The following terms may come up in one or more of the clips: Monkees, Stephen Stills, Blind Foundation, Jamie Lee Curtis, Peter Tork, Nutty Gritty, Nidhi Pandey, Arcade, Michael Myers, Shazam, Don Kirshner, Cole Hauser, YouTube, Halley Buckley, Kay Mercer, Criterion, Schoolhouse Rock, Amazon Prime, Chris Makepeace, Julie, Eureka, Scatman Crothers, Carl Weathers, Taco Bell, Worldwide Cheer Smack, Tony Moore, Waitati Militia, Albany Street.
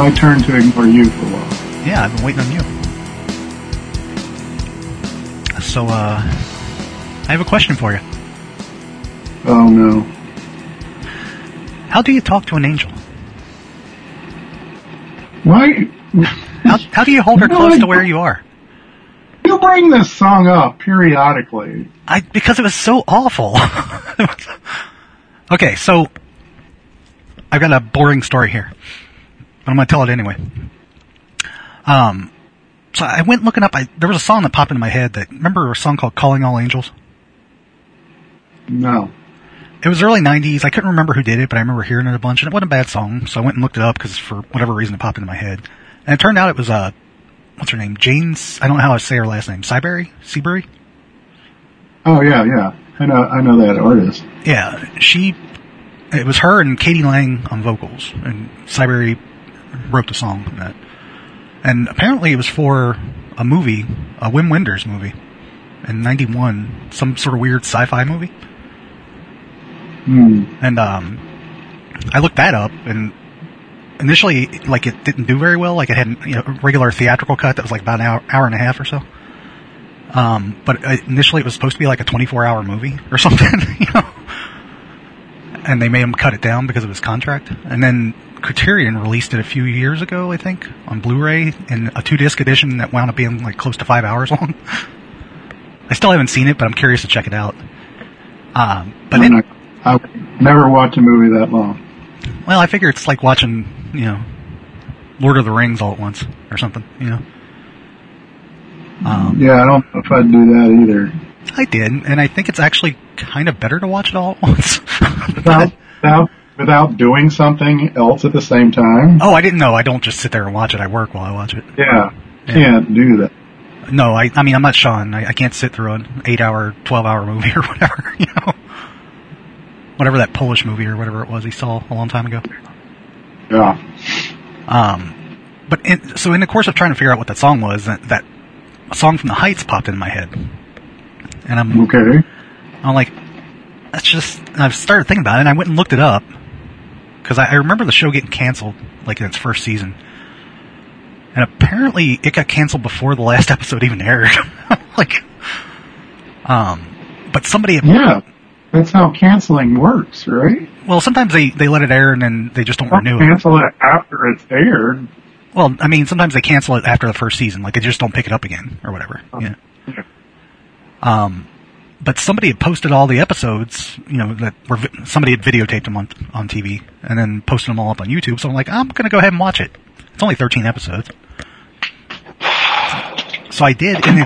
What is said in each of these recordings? my turn to ignore you for a while. Yeah, I've been waiting on you. So, I have a question for you. Oh, no. How do you talk to an angel? Why? How do you hold her close to where you are? You bring this song up periodically. Because it was so awful. Okay, so I've got a boring story here. But I'm going to tell it anyway. So I went looking up. There was a song that popped into my head. Remember a song called Calling All Angels? No. It was early 90s. I couldn't remember who did it, but I remember hearing it a bunch. And it wasn't a bad song, so I went and looked it up because for whatever reason it popped into my head. And it turned out it was, what's her name? Jane, I don't know how to say her last name. Siberry? Oh, yeah. I know that artist. Yeah, it was her and Katie Lang on vocals, and Siberry wrote the song on that. And apparently it was for a movie, a Wim Wenders movie, in 91, some sort of weird sci-fi movie. And I looked that up, and initially, it didn't do very well. It had a regular theatrical cut that was about an hour and a half or so. But initially, it was supposed to be a 24-hour movie or something, And they made him cut it down because of his contract. And then Criterion released it a few years ago, I think, on Blu-ray in a 2-disc edition that wound up being close to 5 hours long. I still haven't seen it, but I'm curious to check it out. I would never watch a movie that long. Well, I figure it's like watching, Lord of the Rings all at once or something, yeah, I don't know if I'd do that either. I did, and I think it's actually kind of better to watch it all at once. without doing something else at the same time? Oh, I didn't know. I don't just sit there and watch it. I work while I watch it. Yeah, can't do that. No, I mean, I'm not Sean. I can't sit through an 8-hour, 12-hour movie or whatever, Whatever that Polish movie or whatever it was he saw a long time ago. Yeah. But so in the course of trying to figure out what that song was, that song from the Heights popped in my head. And I'm like, that's just, and I've started thinking about it, and I went and looked it up. Because I remember the show getting canceled, in its first season. And apparently it got canceled before the last episode even aired. But somebody... Yeah. That's how canceling works, right? Well, sometimes they let it air and then they just don't renew it. Cancel it after it's aired. Well, I mean, sometimes they cancel it after the first season. They just don't pick it up again or whatever. Yeah. But somebody had posted all the episodes, that were somebody had videotaped them on TV and then posted them all up on YouTube. So I'm like, I'm going to go ahead and watch it. It's only 13 episodes. So I did, and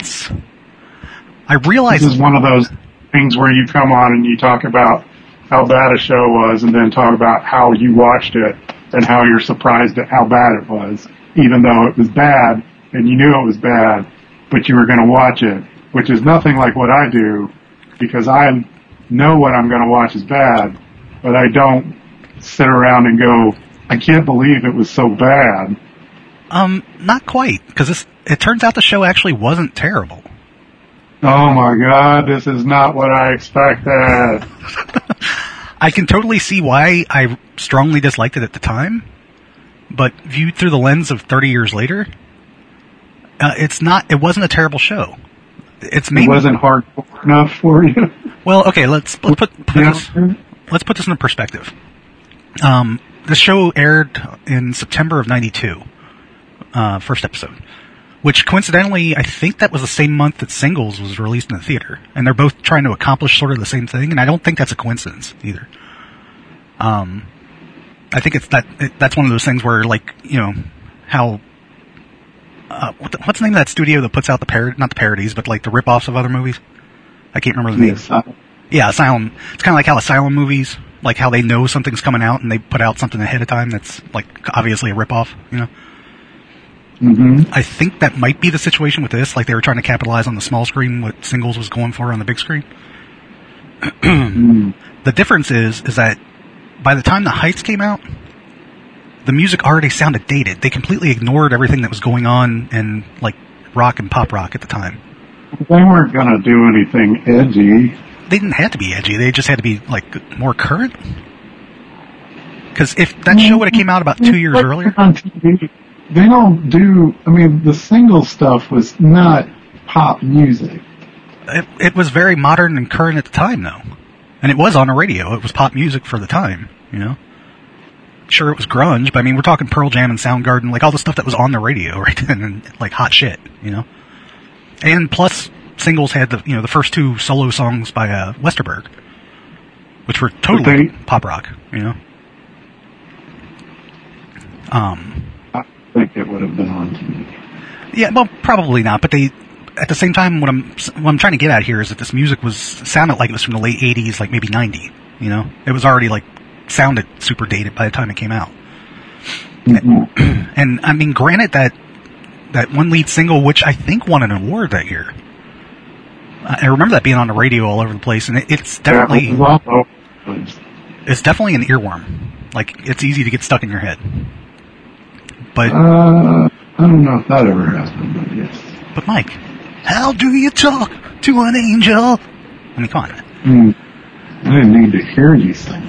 I realized... This is one of those... things where you come on and you talk about how bad a show was and then talk about how you watched it and how you're surprised at how bad it was, even though it was bad and you knew it was bad, but you were going to watch it, which is nothing like what I do because I know what I'm going to watch is bad, but I don't sit around and go, I can't believe it was so bad. Not quite, because it turns out the show actually wasn't terrible. Oh my God, this is not what I expected. I can totally see why I strongly disliked it at the time, but viewed through the lens of 30 years later, it wasn't a terrible show. It wasn't hardcore enough for you? Well, okay, let's put this into perspective. The show aired in September of 92, first episode. Which, coincidentally, I think that was the same month that Singles was released in the theater. And they're both trying to accomplish sort of the same thing, and I don't think that's a coincidence, either. I think it's that's one of those things where, how... what's the name of that studio that puts out not the parodies, but, the rip-offs of other movies? I can't remember the name. Asylum. Yeah, Asylum. It's kind of like how Asylum movies, how they know something's coming out, and they put out something ahead of time that's, obviously a rip-off, Mm-hmm. I think that might be the situation with this. They were trying to capitalize on the small screen what Singles was going for on the big screen. The difference is that by the time the Heights came out, the music already sounded dated. They completely ignored everything that was going on in rock and pop rock at the time. They weren't going to do anything edgy. They didn't have to be edgy. They just had to be more current. Because if that show would have came out about 2 years earlier. On TV, they don't do, I mean, the Singles stuff was not pop music. It was very modern and current at the time, though. And it was on the radio. It was pop music for the time, you know. Sure, it was grunge, but I mean, we're talking Pearl Jam and Soundgarden, like all the stuff that was on the radio right then, and like hot shit, you know. And plus, Singles had the, you know, the first two solo songs by Westerberg, which were totally pop rock, you know. I think it would have been on TV. Yeah, well, probably not, but they. At the same time, what I'm trying to get at here is that this music sounded like it was from the late 80s, like maybe 90, you know? It was already, like, sounded super dated by the time it came out. Mm-hmm. And, I mean, granted that one lead single, which I think won an award that year. I remember that being on the radio all over the place, and it's definitely... It's definitely an earworm. Like, it's easy to get stuck in your head. But... I don't know if that ever happened, but yes. But, Mike... How do you talk to an angel? I mean, come on. I didn't need to hear you sing.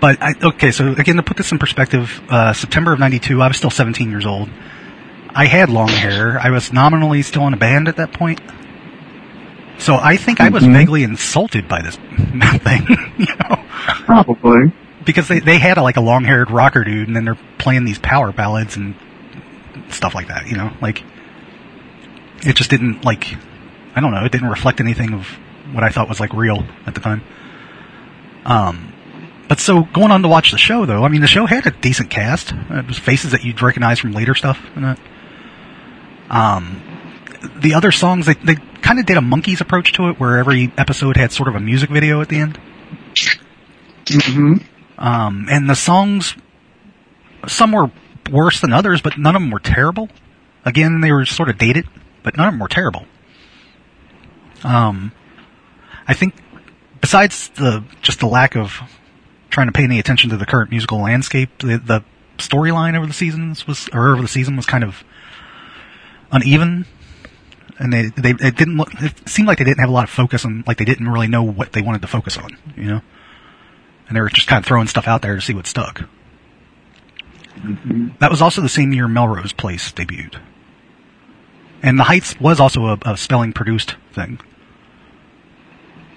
But, so again, to put this in perspective, September of 92, I was still 17 years old. I had long hair. I was nominally still in a band at that point. So I think I was vaguely insulted by this thing. You know? Probably. Because they had a long-haired rocker dude, and then they're playing these power ballads and stuff like that, you know? Like... It just didn't, I don't know, it didn't reflect anything of what I thought was, real at the time. But so, going on to watch the show, though, I mean, the show had a decent cast. It was faces that you'd recognize from later stuff and that. The other songs, they kind of did a Monkees approach to it, where every episode had sort of a music video at the end. Mm-hmm. And the songs, some were worse than others, but none of them were terrible. Again, they were sort of dated. But none of them were terrible. I think, besides the lack of trying to pay any attention to the current musical landscape, the storyline over the season was kind of uneven, and they didn't look. It seemed like they didn't have a lot of focus on, they didn't really know what they wanted to focus on, you know. And they were just kind of throwing stuff out there to see what stuck. Mm-hmm. That was also the same year Melrose Place debuted. And the Heights was also a Spelling-produced thing.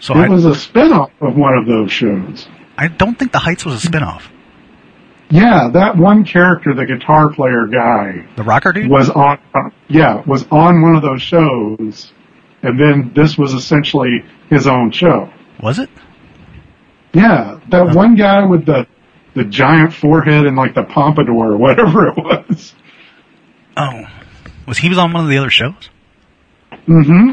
So it was a spinoff of one of those shows. I don't think the Heights was a spinoff. Yeah, that one character, the guitar player guy... The rocker dude? Was on one of those shows, and then this was essentially his own show. Was it? Yeah, that one guy with the giant forehead and, the pompadour or whatever it was. Oh, he was on one of the other shows? Mm-hmm.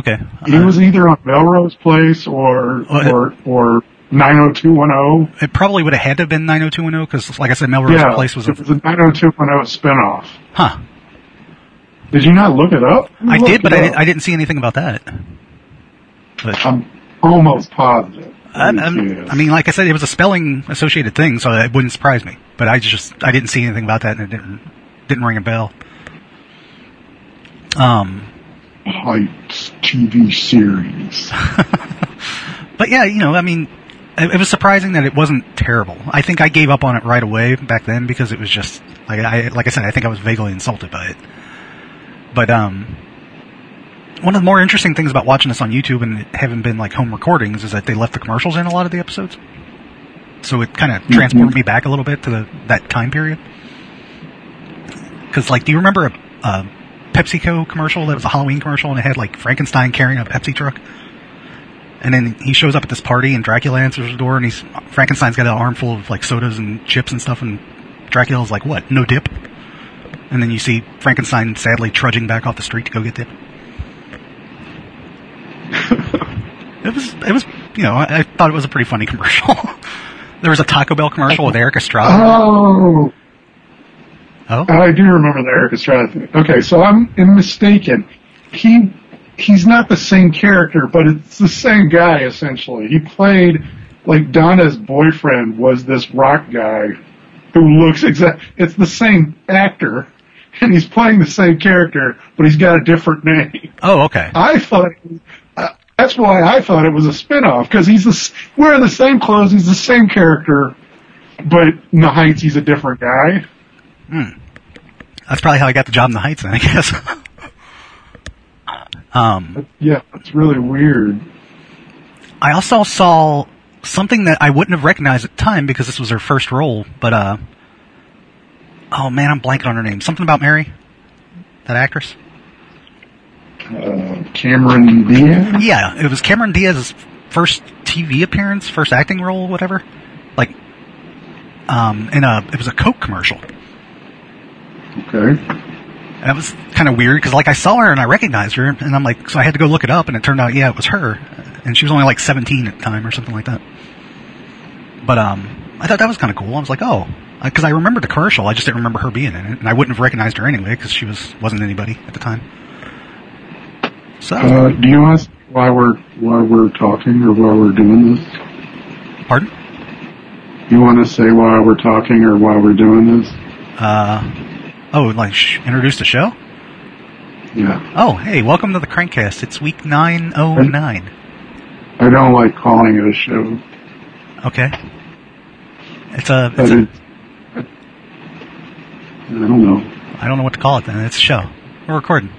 Okay. He was either on Melrose Place or 90210. It probably would have had to have been 90210 because, like I said, Melrose Place was... Yeah, it was a 90210 spinoff. Huh. Did you not look it up? I did, but I didn't see anything about that. But I'm almost positive. I mean, like I said, it was a spelling-associated thing, so it wouldn't surprise me. But I didn't see anything about that, and it didn't ring a bell. Heights TV series. But yeah, you know, I mean, it was surprising that it wasn't terrible. I think I gave up on it right away back then because it was just, like I said, I think I was vaguely insulted by it. But, one of the more interesting things about watching this on YouTube and having been, home recordings is that they left the commercials in a lot of the episodes. So it kind of transported me back a little bit to that time period. Because, do you remember a PepsiCo commercial that was a Halloween commercial, and it had Frankenstein carrying a Pepsi truck, and then he shows up at this party and Dracula answers the door, and Frankenstein's got an armful of sodas and chips and stuff, and Dracula's like, what, no dip? And then you see Frankenstein sadly trudging back off the street to go get dip. It was you know, I thought it was a pretty funny commercial. There was a Taco Bell commercial with Eric Estrada. Oh. I do remember the Eric Estrada thing. Okay, so I'm mistaken. He's not the same character, but it's the same guy, essentially. He played, Donna's boyfriend was this rock guy who looks it's the same actor, and he's playing the same character, but he's got a different name. Oh, okay. I thought, that's why I thought it was a spinoff, because wearing the same clothes, he's the same character, But in the Heights, he's a different guy. Hmm. That's probably how I got the job in the Heights, then, I guess. Yeah, it's really weird. I also saw something that I wouldn't have recognized at the time because this was her first role, but, oh man, I'm blanking on her name. Something about Mary? That actress? Cameron Diaz? Yeah, it was Cameron Diaz's first TV appearance, first acting role, whatever. Like, it was a Coke commercial. Okay. And that was kind of weird, because, like, I saw her and I recognized her, and I'm like, so I had to go look it up, and it turned out, yeah, it was her. And she was only, like, 17 at the time or something like that. But, I thought that was kind of cool. I was like, oh, because I remembered the commercial, I just didn't remember her being in it, and I wouldn't have recognized her anyway, because she wasn't anybody at the time. So do you want to see why we're talking or why we're doing this? Pardon? You want to say why we're talking or why we're doing this? Introduce the show? Yeah. Oh, hey, welcome to the Crankcast. It's week 909. I don't like calling it a show. Okay. I don't know. I don't know what to call it then. It's a show. We're recording.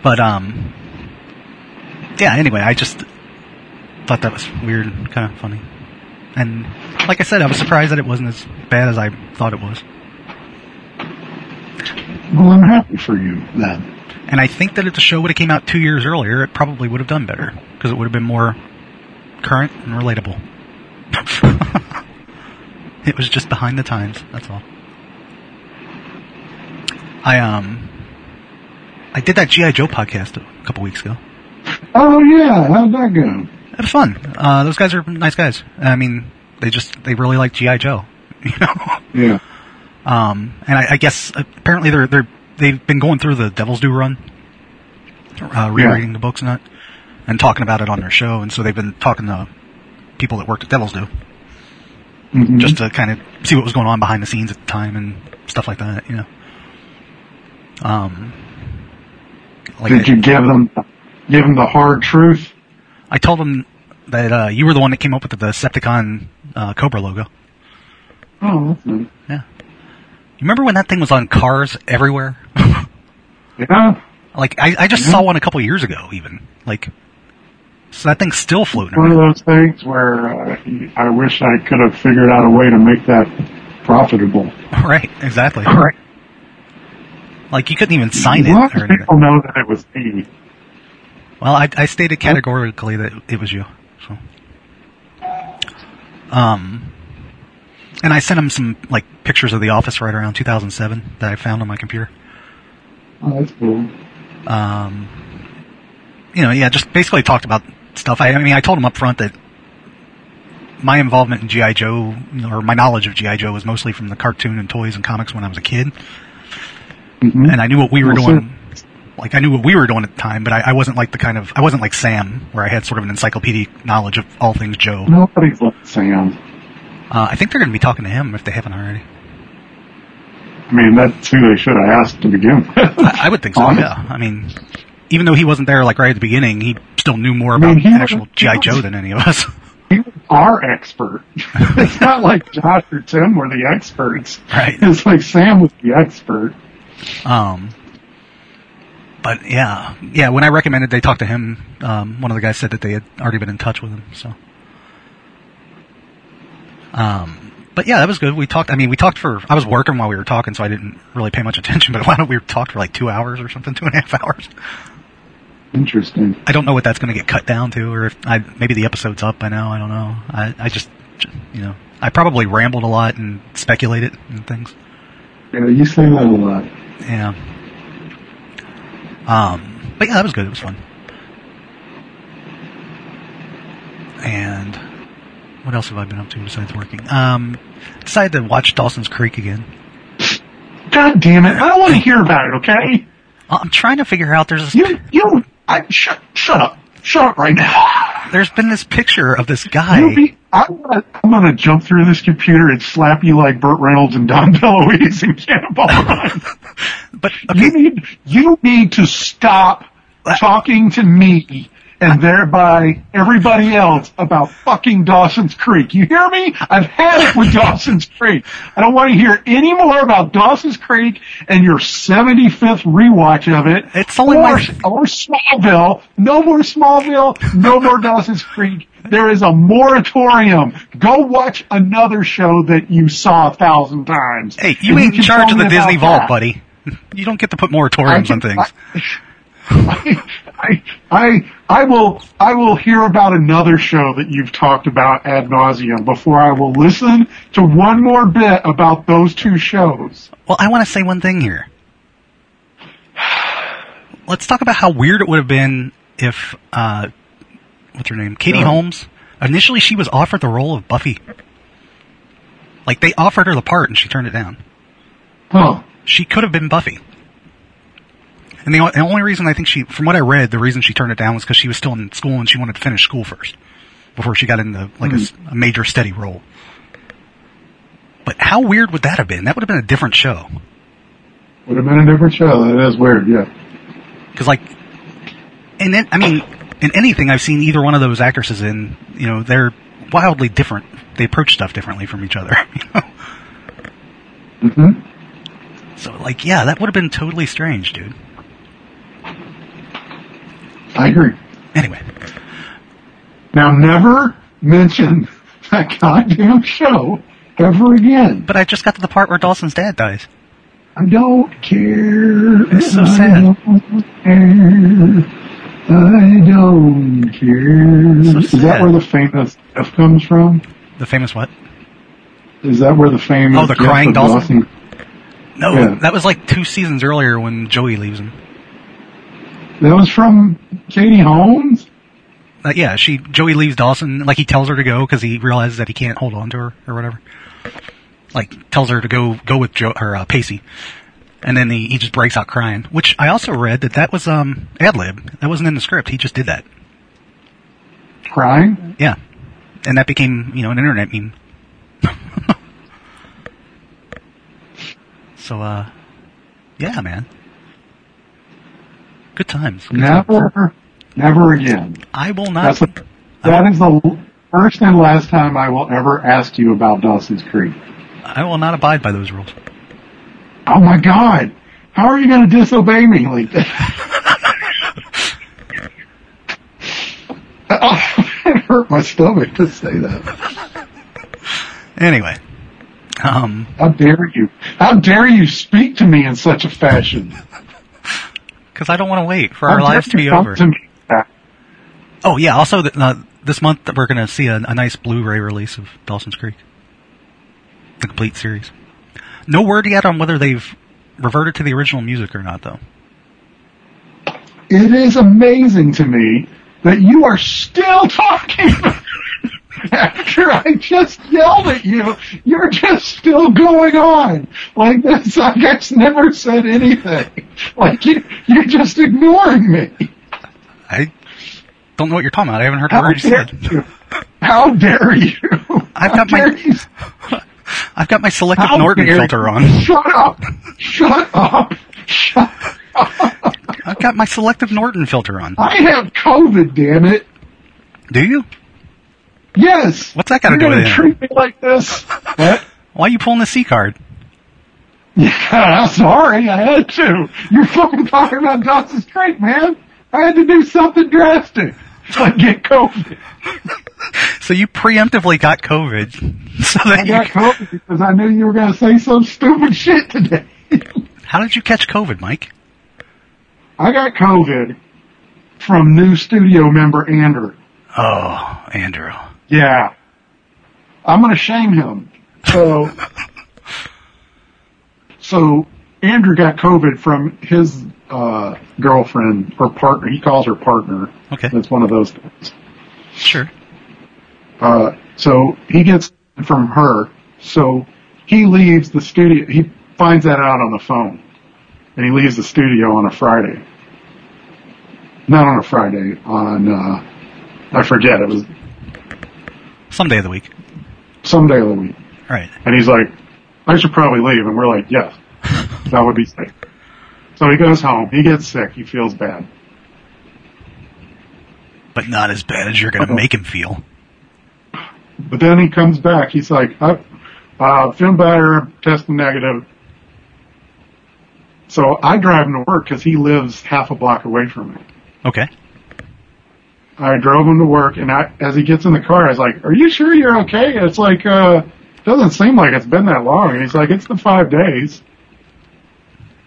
But, yeah, anyway, I just thought that was weird and kind of funny. And, like I said, I was surprised that it wasn't as bad as I thought it was. Well, I'm happy for you, then. And I think that if the show would have came out 2 years earlier, it probably would have done better, because it would have been more current and relatable. It was just behind the times, that's all. I did that G.I. Joe podcast a couple weeks ago. Oh, yeah. How'd that go? It was fun. Those guys are nice guys. I mean, they really like G.I. Joe, you know? Yeah. And I guess apparently they've been going through the Devil's Due run, rereading the books and that, and talking about it on their show. And so they've been talking to people that worked at Devil's Due just to kind of see what was going on behind the scenes at the time and stuff like that, you know? Did you give them the hard truth? I told them that you were the one that came up with the Decepticon Cobra logo. Oh, that's nice. Yeah. You remember when that thing was on cars everywhere? Yeah. Like, I just saw one a couple years ago, even. Like, so that thing's still floating around. One of those things where I wish I could have figured out a way to make that profitable. Right, exactly. All right. Like, you couldn't even sign it. Or anything. People know that it was me. Well, I stated categorically that it was you. So. And I sent him some, like, pictures of the office right around 2007 that I found on my computer. Oh, that's cool. Just basically talked about stuff. I told him up front that my involvement in G.I. Joe, or my knowledge of G.I. Joe, was mostly from the cartoon and toys and comics when I was a kid. Mm-hmm. And I knew what we were doing. Like, I knew what we were doing at the time, but I wasn't like I wasn't like Sam, where I had sort of an encyclopedic knowledge of all things Joe. Nobody's like Sam. I think they're going to be talking to him if they haven't already. I mean, that's who they should have asked to begin with. I would think so, yeah. I mean, even though he wasn't there like right at the beginning, he still knew more about actual G.I. Joe than any of us. He was our expert. It's not like Josh or Tim were the experts. Right. It's like Sam was the expert. But yeah. When I recommended they talk to him, one of the guys said that they had already been in touch with him. So, but yeah, that was good. I was working while we were talking, so I didn't really pay much attention. But why don't we talk for like 2 hours or something, 2.5 hours? Interesting. I don't know what that's going to get cut down to, or if maybe the episode's up by now. I don't know. I just I probably rambled a lot and speculated and things. Yeah, you say that a lot. Yeah. But yeah, that was good. It was fun. And what else have I been up to besides working? Decided to watch Dawson's Creek again. God damn it! I don't want to hear about it. Okay. I'm trying to figure out. There's this shut up. Shut up right now. There's been this picture of this guy. I'm going to jump through this computer and slap you like Burt Reynolds and Don DeLuise and Cannonball Run. But okay. You need to stop talking to me and thereby everybody else about fucking Dawson's Creek. You hear me? I've had it with Dawson's Creek. I don't want to hear any more about Dawson's Creek and your 75th rewatch of it. It's only or Smallville. No more Smallville. No more Dawson's Creek. There is a moratorium. Go watch another show that you saw 1,000 times. Hey, you ain't in charge of the Disney Vault, buddy. You don't get to put moratoriums on things. I will hear about another show that you've talked about ad nauseum before I will listen to one more bit about those two shows. Well, I want to say one thing here. Let's talk about how weird it would have been if, what's her name? Katie Holmes. Initially, she was offered the role of Buffy. Like, they offered her the part, and she turned it down. Huh. She could have been Buffy. And the only reason I think from what I read, the reason she turned it down was because she was still in school and she wanted to finish school first before she got into a major steady role. But how weird would that have been? That would have been a different show. Would have been a different show. That is weird, yeah. Because in anything I've seen either one of those actresses in, they're wildly different. They approach stuff differently from each other. Mm-hmm. So, that would have been totally strange, dude. I agree. Anyway. Now, never mention that goddamn show ever again. But I just got to the part where Dawson's dad dies. I don't care. It's so sad. I don't care. So sad. Is that where the famous death comes from? The famous what? Is that where the famous... Oh, the crying Dawson? No, that was 2 seasons earlier when Joey leaves him. That was from Katie Holmes? Yeah, Joey leaves Dawson, he tells her to go because he realizes that he can't hold on to her or whatever. Tells her to go with Pacey. And then he just breaks out crying, which I also read that was ad-lib. That wasn't in the script. He just did that. Crying? Yeah. And that became, an internet meme. So, yeah, man. Good times. Never again. I will not. That is the first and last time I will ever ask you about Dawson's Creek. I will not abide by those rules. Oh my God! How are you going to disobey me like that? It hurt my stomach to say that. Anyway, how dare you? How dare you speak to me in such a fashion? Because I don't want to wait for our lives to be over. Oh, yeah. Also, this month we're going to see a nice Blu-ray release of Dawson's Creek. The complete series. No word yet on whether they've reverted to the original music or not, though. It is amazing to me that you are still talking after I just yelled at you. You're just still going on like this. I guess never said anything. You're just ignoring me. I don't know what you're talking about. I haven't heard a word you said. How dare you? I've got my selective Norton filter on. Shut up. I've got my selective Norton filter on. I have COVID, damn it. Do you? Yes. What's that got to do with it? You're going to treat me like this? What? Why are you pulling the C card? Yeah, I'm sorry, I had to. You're fucking talking about Dawson's Creek, man. I had to do something drastic to get COVID. So you preemptively got COVID. I got COVID because I knew you were going to say some stupid shit today. How did you catch COVID, Mike? I got COVID from new studio member Andrew. Oh, Andrew. Yeah. I'm going to shame him. So Andrew got COVID from his girlfriend, or partner. He calls her partner. Okay. That's one of those things. Sure. So he gets it from her. So he leaves the studio. He finds that out on the phone. And he leaves the studio on a Friday. Not on a Friday. On, I forget. It was some day of the week. All right. And he's like, I should probably leave. And we're like, yes, that would be safe. So he goes home. He gets sick. He feels bad. but not as bad as you're going to make him feel. But then he comes back. He's like, I'm feeling better, testing negative. So I drive him to work because he lives half a block away from me. Okay. I drove him to work, and as he gets in the car, I was like, are you sure you're okay? It's like, doesn't seem like it's been that long. And he's like, it's the 5 days.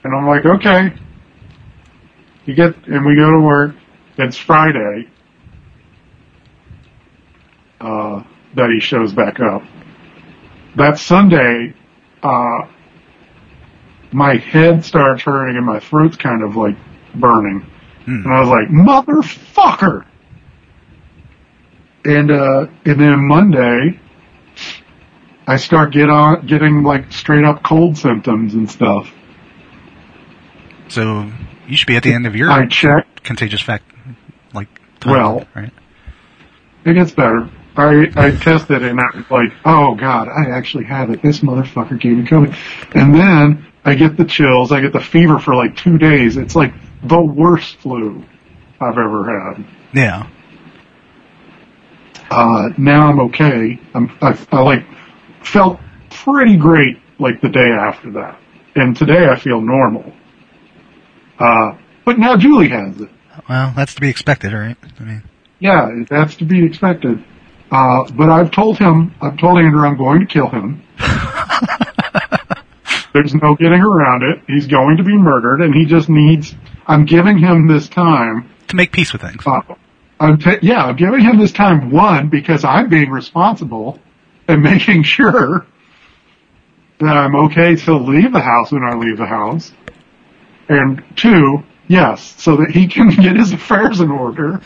And I'm like, okay. And we go to work. It's Friday that he shows back up. That Sunday, my head starts hurting and my throat's kind of like burning. Mm. And I was like, motherfucker! And then Monday, I start getting like straight up cold symptoms and stuff. So you should be at the end of your contagious fact, like time, well, right? It gets better. I tested it and I was like, oh god, I actually have it. This motherfucker gave me COVID. And then I get the chills. I get the fever for like 2 days. It's like the worst flu I've ever had. Yeah. Now I'm okay. I like felt pretty great like the day after that. And today I feel normal. But now Julie has it. Well, that's to be expected, right? I mean, yeah, that's to be expected. But I've told Andrew I'm going to kill him. There's no getting around it. He's going to be murdered, and he just needs... I'm giving him this time... to make peace with things. I'm giving him this time, one, because I'm being responsible and making sure that I'm okay to leave the house when I leave the house. And two, yes, so that he can get his affairs in order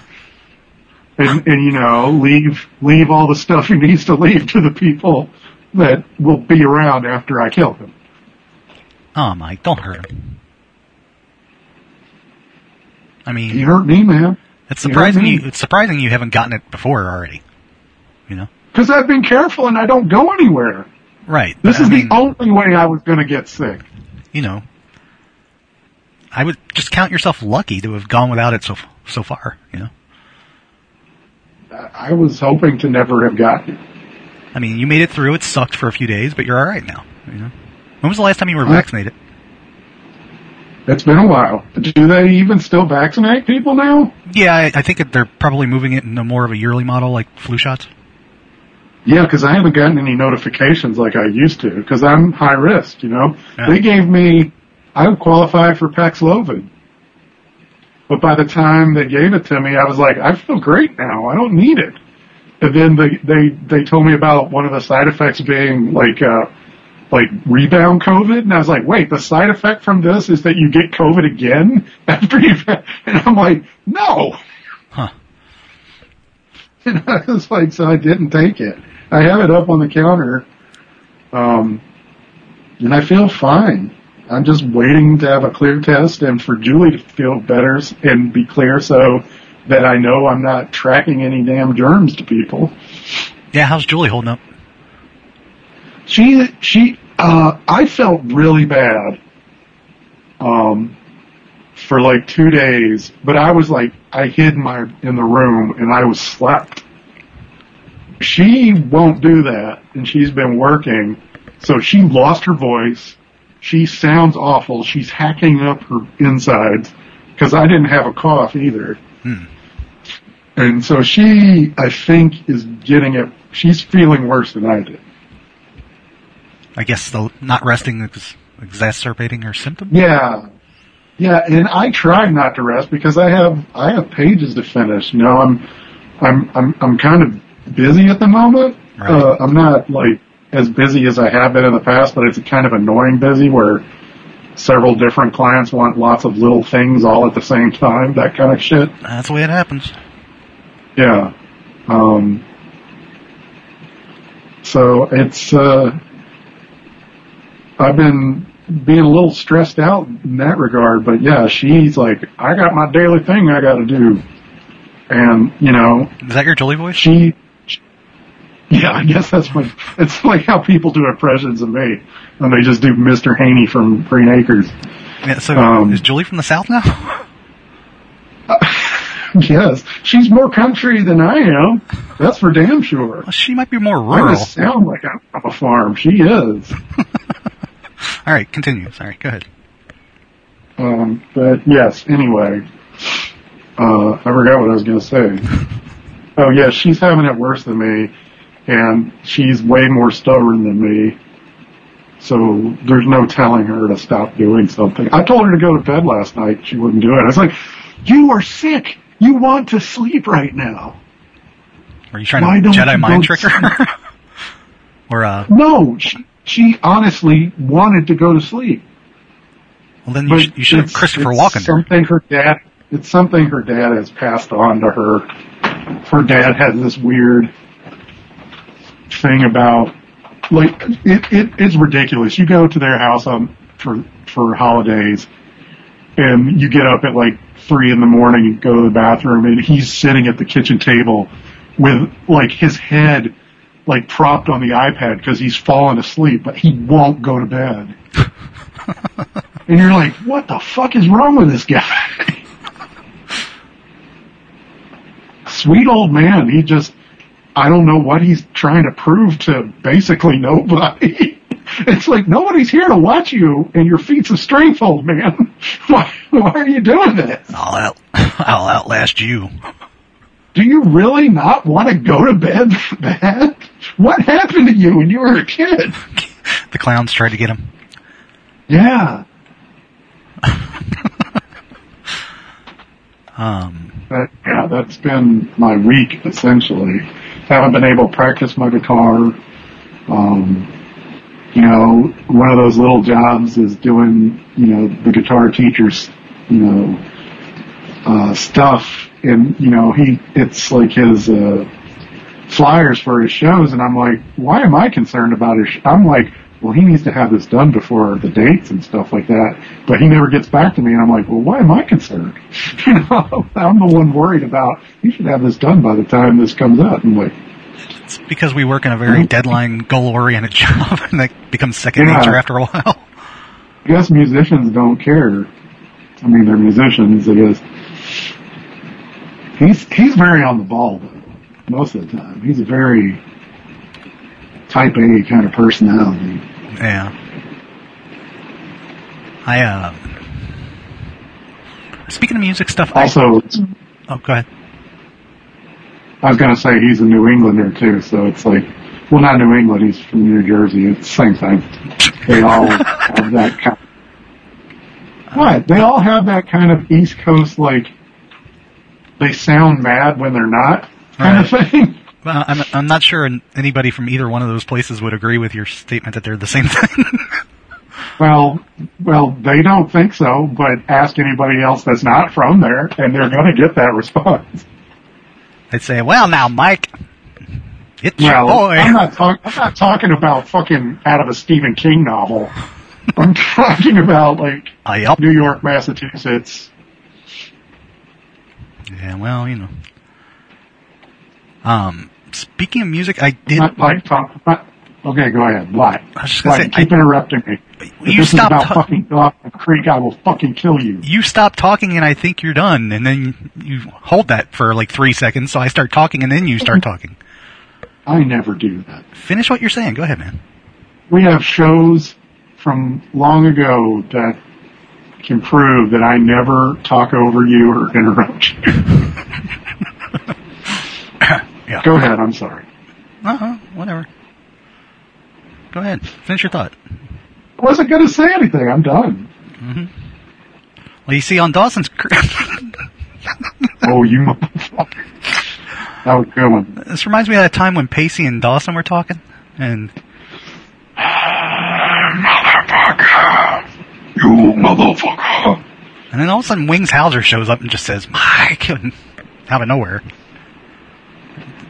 and you know, leave all the stuff he needs to leave to the people that will be around after I kill him. Oh, Mike, don't hurt him. I mean... He hurt me, man. It's surprising you haven't gotten it before already. You know? Because I've been careful and I don't go anywhere. Right. This is the only way I was going to get sick. You know... I would just count yourself lucky to have gone without it so far, you know? I was hoping to never have gotten it. I mean, you made it through. It sucked for a few days, but you're all right now, you know? When was the last time you were vaccinated? It's been a while. Do they even still vaccinate people now? Yeah, I think they're probably moving it into more of a yearly model, like flu shots. Yeah, because I haven't gotten any notifications like I used to, because I'm high risk, you know? Yeah. They gave me... I would qualify for Paxlovid. But by the time they gave it to me, I was like, I feel great now. I don't need it. And then they told me about one of the side effects being like rebound COVID. And I was like, wait, the side effect from this is that you get COVID again after you've had, and I'm like, no. Huh. And I was like, so I didn't take it. I have it up on the counter. And I feel fine. I'm just waiting to have a clear test and for Julie to feel better and be clear so that I know I'm not tracking any damn germs to people. Yeah, how's Julie holding up? I felt really bad for like 2 days, but I was like, I hid in the room and I was slept. She won't do that, and she's been working, so she lost her voice. She sounds awful. She's hacking up her insides because I didn't have a cough either. Hmm. And so she, I think, is getting it. She's feeling worse than I did. I guess the not resting is exacerbating her symptoms? Yeah. Yeah, and I try not to rest because I have pages to finish. You know, I'm kind of busy at the moment. Right. I'm not, like, as busy as I have been in the past, but it's a kind of annoying busy where several different clients want lots of little things all at the same time, that kind of shit. That's the way it happens. Yeah. So it's, I've been being a little stressed out in that regard, but yeah, she's like, I got my daily thing I gotta do. And, you know. Is that your Julie voice? Yeah, I guess that's what... It's like how people do impressions of me, and they just do Mr. Haney from Green Acres. Yeah, so is Julie from the South now? Yes, she's more country than I am. That's for damn sure. Well, she might be more rural. I just sound like I'm from a farm. She is. All right, continue. Sorry, go ahead. But yes, anyway, I forgot what I was going to say. Oh yeah, she's having it worse than me, and she's way more stubborn than me. So there's no telling her to stop doing something. I told her to go to bed last night. She wouldn't do it. I was like, you are sick. You want to sleep right now. Are you trying to Jedi mind trick her? No, she honestly wanted to go to sleep. Well, then you should have Christopher Walken there. It's something her dad has passed on to her. Her dad has this weird thing about, like, it's ridiculous. You go to their house for holidays, and you get up at, like, 3 in the morning and go to the bathroom, and he's sitting at the kitchen table with, like, his head, like, propped on the iPad because he's fallen asleep, but he won't go to bed. And you're like, what the fuck is wrong with this guy? Sweet old man, he just... I don't know what he's trying to prove to basically nobody. It's like, nobody's here to watch you, and your feats of strength, old man. Why are you doing this? I'll outlast you. Do you really not want to go to bed for that? What happened to you when you were a kid? The clowns tried to get him. Yeah. That's been my week, essentially. Haven't been able to practice my guitar. One of those little jobs is doing, the guitar teacher's, stuff. And, it's like his flyers for his shows. And I'm like, why am I concerned about his I'm like, well, he needs to have this done before the dates and stuff like that. But he never gets back to me. And I'm like, well, why am I concerned? I'm the one worried about, he should have this done by the time this comes out. And like, it's because we work in a very deadline, goal-oriented job, and that becomes second nature after a while. I guess musicians don't care. I mean, they're musicians. I guess he's very on the ball, though, most of the time. He's a very type A kind of personality. Yeah. Speaking of music stuff... Oh, go ahead. I was going to say he's a New Englander, too, so it's like... Well, not New England, he's from New Jersey. It's the same thing. They all have that kind of... What? They all have that kind of East Coast, like... They sound mad when they're not kind of thing. Well, I'm not sure anybody from either one of those places would agree with your statement that they're the same thing. Well, they don't think so, but ask anybody else that's not from there, and they're going to get that response. They'd say, well, now, Mike, it's your boy. I'm not talking about fucking out of a Stephen King novel. I'm talking about, like, New York, Massachusetts. Yeah, well, speaking of music, I did... Okay, go ahead. Lie. I was just going to say... Keep interrupting me. If this is about fucking off the creek, I will fucking kill you. You stop talking and I think you're done, and then you hold that for like 3 seconds, so I start talking and then you start talking. I never do that. Finish what you're saying. Go ahead, man. We have shows from long ago that can prove that I never talk over you or interrupt you. Yeah. Go ahead. I'm sorry. Uh-huh. Whatever. Go ahead. Finish your thought. I wasn't going to say anything. I'm done. Mm-hmm. Well, you see, on Dawson's... Oh, you motherfucker. That was a good one. This reminds me of that time when Pacey and Dawson were talking, and... Motherfucker! You motherfucker! And then all of a sudden, Wings Hauser shows up and just says, Mike! Out of nowhere.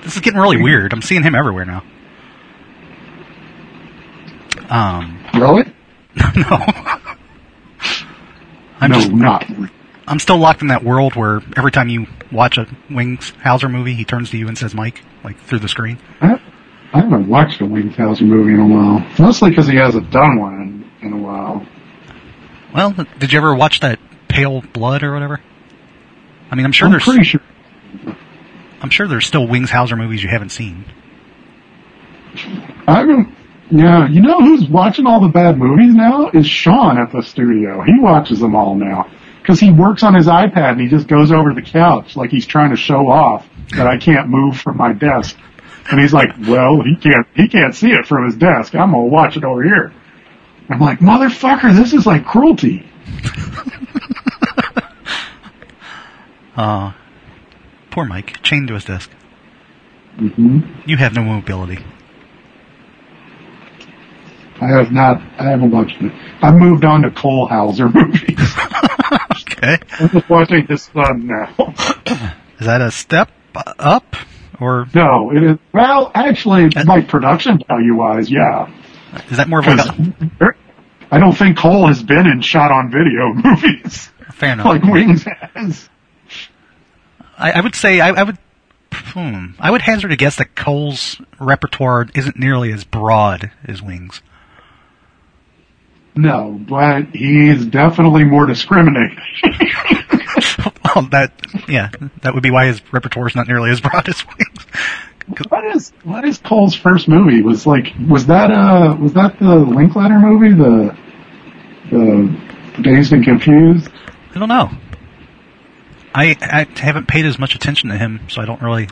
This is getting really weird. I'm seeing him everywhere now. Really? No. I'm still locked in that world where every time you watch a Wings Hauser movie, he turns to you and says, Mike, like through the screen. I haven't watched a Wings Hauser movie in a while. Mostly because he hasn't done one in a while. Well, did you ever watch that Pale Blood or whatever? I mean, I'm sure there's... I'm pretty sure I'm sure there's still Wings Hauser movies you haven't seen. Yeah, you know who's watching all the bad movies now? Is Sean at the studio. He watches them all now. Because he works on his iPad and he just goes over to the couch like he's trying to show off that I can't move from my desk. And he's like, well, he can't see it from his desk. I'm going to watch it over here. I'm like, motherfucker, this is like cruelty. Poor Mike, chained to his desk. Mm-hmm. You have no mobility. I have not. I haven't watched it. I moved on to Cole Hauser movies. Okay. I'm just watching his son now. Is that a step up? Or no, it is. Well, actually, like production value-wise, yeah. Is that more of like a... I don't think Cole has been in shot-on-video movies. Fair enough. Like Wings has. I would say... I would hazard a guess that Cole's repertoire isn't nearly as broad as Wings. No, but he's definitely more discriminating. Well, that would be why his repertoire is not nearly as broad as Wings. What is Cole's first movie? Was that the Linklater movie, the Dazed and Confused? I don't know. I haven't paid as much attention to him, so I don't really...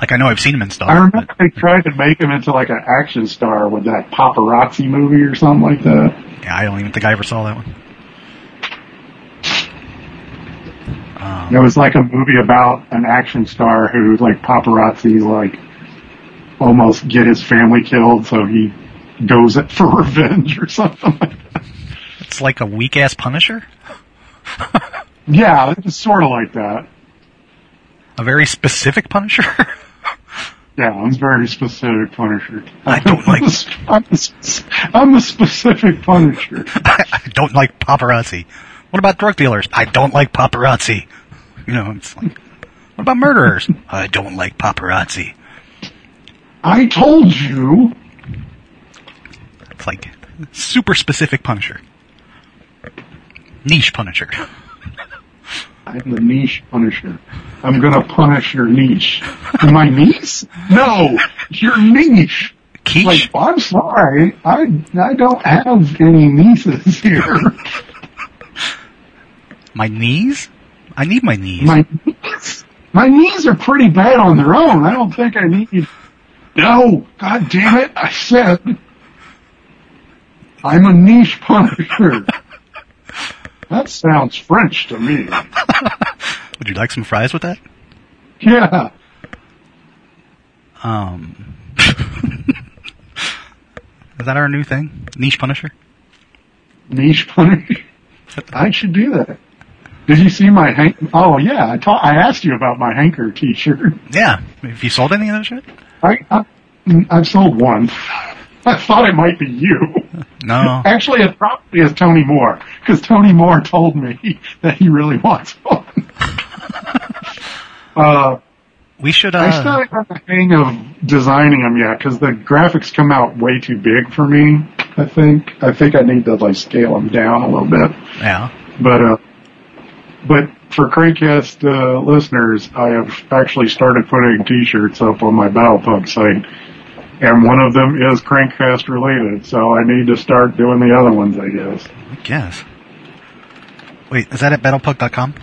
Like, I know I've seen him in stuff. I remember they tried to make him into, like, an action star with that Paparazzi movie or something like that. Yeah, I don't even think I ever saw that one. It was, like, a movie about an action star who, like, paparazzi, like, almost get his family killed, so he goes it for revenge or something like that. It's like a weak-ass Punisher? Yeah, it's sort of like that. A very specific Punisher? Yeah, I'm a very specific Punisher. I don't like... I'm a specific Punisher. I don't like paparazzi. What about drug dealers? I don't like paparazzi. You know, it's like... What about murderers? I don't like paparazzi. I told you! It's like super specific Punisher. Niche Punisher. I'm the niche Punisher. I'm going to punish your niche. My niece? No, your niche. Quiche? Like, I'm sorry. I don't have any nieces here. My knees? I need my knees. My knees? My knees are pretty bad on their own. I don't think I need... No, God damn it. I said I'm a niche Punisher. That sounds French to me. Would you like some fries with that? Yeah. Is that our new thing? Niche Punisher? Niche Punisher? I should do that. Did you see my Hank? Oh, yeah. I asked you about my Hanker t-shirt. Yeah. Have you sold any of that shit? I've sold one. I thought it might be you. No. Actually, it probably is Tony Moore, because Tony Moore told me that he really wants one. We should... I still haven't got the hang of designing them yet, because the graphics come out way too big for me, I think. I think I need to, like, scale them down a little bit. Yeah. But for Crankcast listeners, I have actually started putting t-shirts up on my Battlepunk site. And one of them is Crankcast related, so I need to start doing the other ones, I guess. Wait, is that at battlepug.com?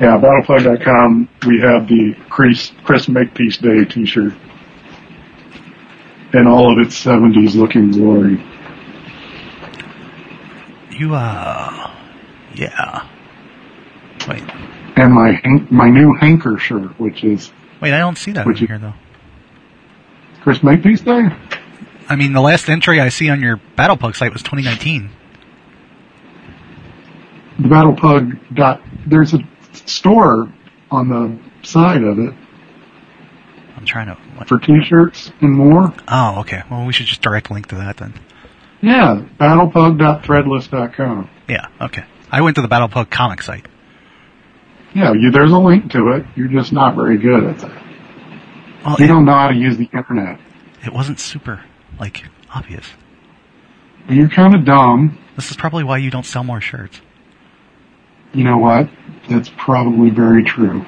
Yeah, battlepug.com. We have the Chris Makepeace Day t-shirt in all of its 70s looking glory. Yeah. Wait. And my new Hanker shirt, which is... Wait, I don't see that over here, though. Chris Makepeace Day? I mean, the last entry I see on your Battlepug site was 2019. The Battlepug there's a store on the side of it. I'm trying to... What? For t-shirts and more. Oh, okay. Well, we should just direct link to that then. Yeah, battlepug.threadless.com. Yeah, okay. I went to the Battlepug comic site. Yeah, there's a link to it. You're just not very good at that. Well, you don't know how to use the internet. It wasn't super, like, obvious. You're kind of dumb. This is probably why you don't sell more shirts. You know what? That's probably very true.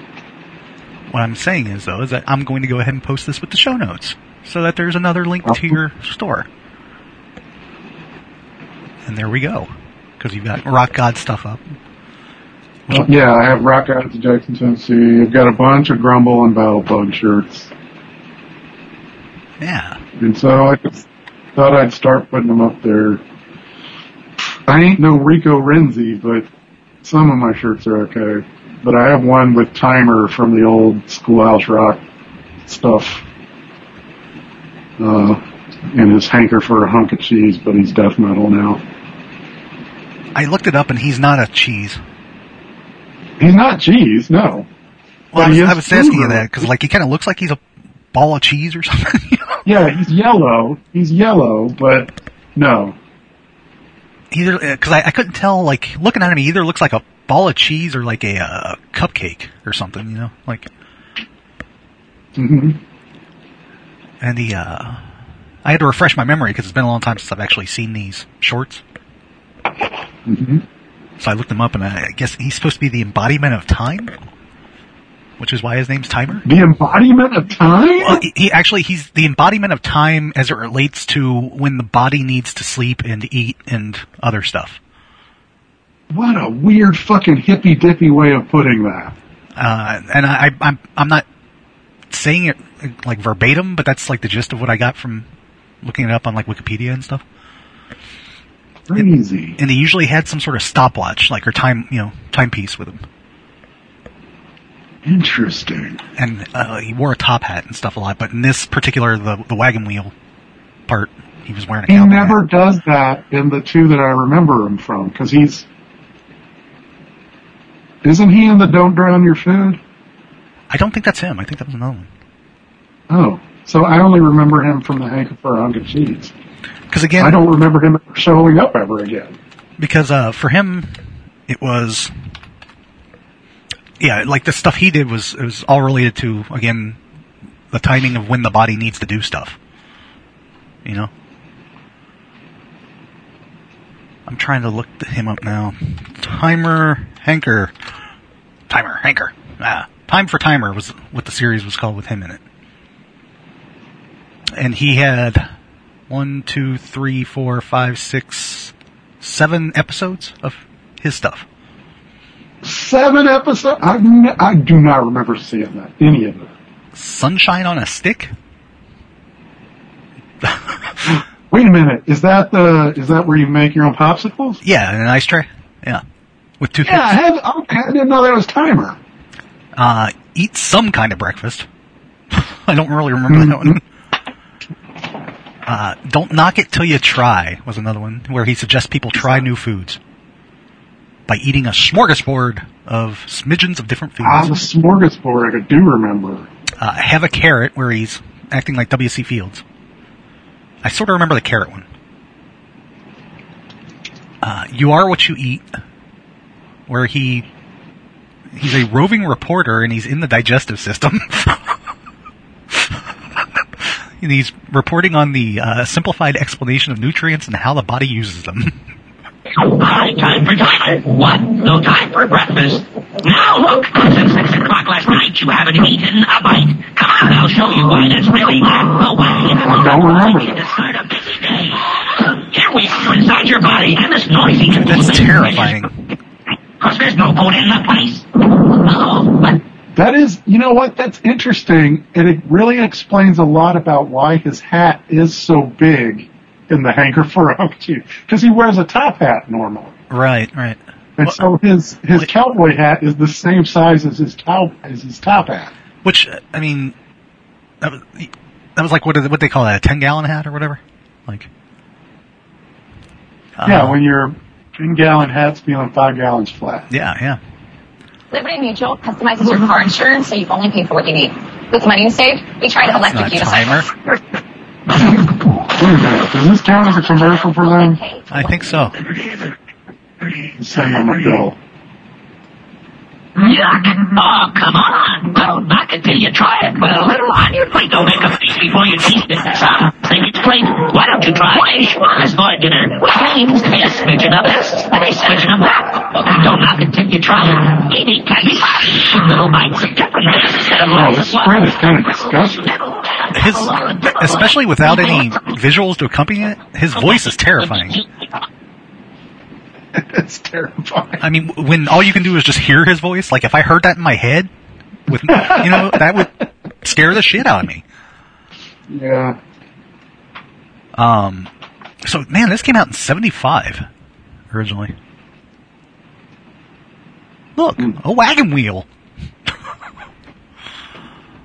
What I'm saying is, though, is that I'm going to go ahead and post this with the show notes so that there's another link to your store. And there we go. Because you've got Rock God stuff up. Yeah, I have Rock God to Jackson, Tennessee. I've got a bunch of Grumble and Battle Bug shirts. Yeah. And so I just thought I'd start putting them up there. I ain't no Rico Renzi, but some of my shirts are okay. But I have one with Timer from the old Schoolhouse Rock stuff. And his hanker for a hunk of cheese, but he's death metal now. I looked it up, and he's not a cheese. He's not cheese, no. Well, I was asking you that, because like, he kind of looks like he's a ball of cheese or something. Yeah, he's yellow. He's yellow, but no. Because I couldn't tell, like, looking at him, he either looks like a ball of cheese or like a cupcake or something, you know? Like. Mm-hmm. And the, I had to refresh my memory because it's been a long time since I've actually seen these shorts. Mm-hmm. So I looked him up, and I guess he's supposed to be the embodiment of time, which is why his name's Timer. The embodiment of time? Well, he's the embodiment of time as it relates to when the body needs to sleep and eat and other stuff. What a weird fucking hippy-dippy way of putting that. And I'm not saying it like verbatim, but that's like the gist of what I got from looking it up on like Wikipedia and stuff. Crazy. And he usually had some sort of stopwatch, like her timepiece with him. Interesting. And he wore a top hat and stuff a lot, but in this particular, the wagon wheel part, he was wearing a cowboy hat. He never does that in the two that I remember him from, because he's... Isn't he in the Don't Drown Your Food? I don't think that's him. I think that was another one. Oh, so I only remember him from the Hank for a Hunk of Cheese. Because again, I don't remember him showing up ever again. Because for him, it was, yeah, like the stuff he did was all related to, again, the timing of when the body needs to do stuff. You know, I'm trying to look him up now. Timer, hanker. Ah, Time for Timer was what the series was called with him in it, and he had 1, 2, 3, 4, 5, 6, 7 episodes of his stuff. 7 episodes? I do not remember seeing that. Any of them. Sunshine on a Stick? Wait a minute. Is that where you make your own popsicles? Yeah, in an ice tray. Yeah. With toothpicks. Yeah, I didn't know that was Timer. Eat Some Kind of Breakfast. I don't really remember that one. Don't Knock It Till You Try was another one where he suggests people try new foods by eating a smorgasbord of smidgens of different foods. Ah, the smorgasbord, I do remember. Have a Carrot, where he's acting like W.C. Fields. I sort of remember the carrot one. You Are What You Eat, where he's a roving reporter and he's in the digestive system. And he's reporting on the simplified explanation of nutrients and how the body uses them. High time for dinner. What? No time for breakfast. Now look, since 6 o'clock last night, you haven't eaten a bite. Come on, I'll show you why there's really no way. I don't remember. To a busy day. Here we are inside your body, and this noisy. Dude, that's terrifying. Because there's no food in the place. Oh, but. That is, you know what, that's interesting, and it really explains a lot about why his hat is so big in the Hanker for a Hunk of Cheese, because he wears a top hat normally. Right. And well, so his cowboy hat is the same size as his top hat. Which, I mean, that was like, what they call that, a 10-gallon hat or whatever? Like. Yeah, when your 10-gallon hat's feeling 5 gallons flat. Yeah. Liberty Mutual customizes your car insurance so you only pay for what you need. With money you save, we try to electrocute a Timer. Does this count as a commercial for them? I think so. Send them a bill. Yuck! Oh, come on! Don't knock it till you try it. But a little on your plate, don't make a face before you taste it. Something it's wait, why don't you try? Schma's going dinner. With games, a smidgen of this, and a smidgen of that. Don't knock until you try it. Eating candy, little bites of peppermint. Oh, this spread is kind of disgusting. Especially without any visuals to accompany it, his voice is terrifying. It's terrifying. I mean, when all you can do is just hear his voice, like if I heard that in my head, with that would scare the shit out of me. Yeah. So, man, this came out in 75 originally. Look, a wagon wheel.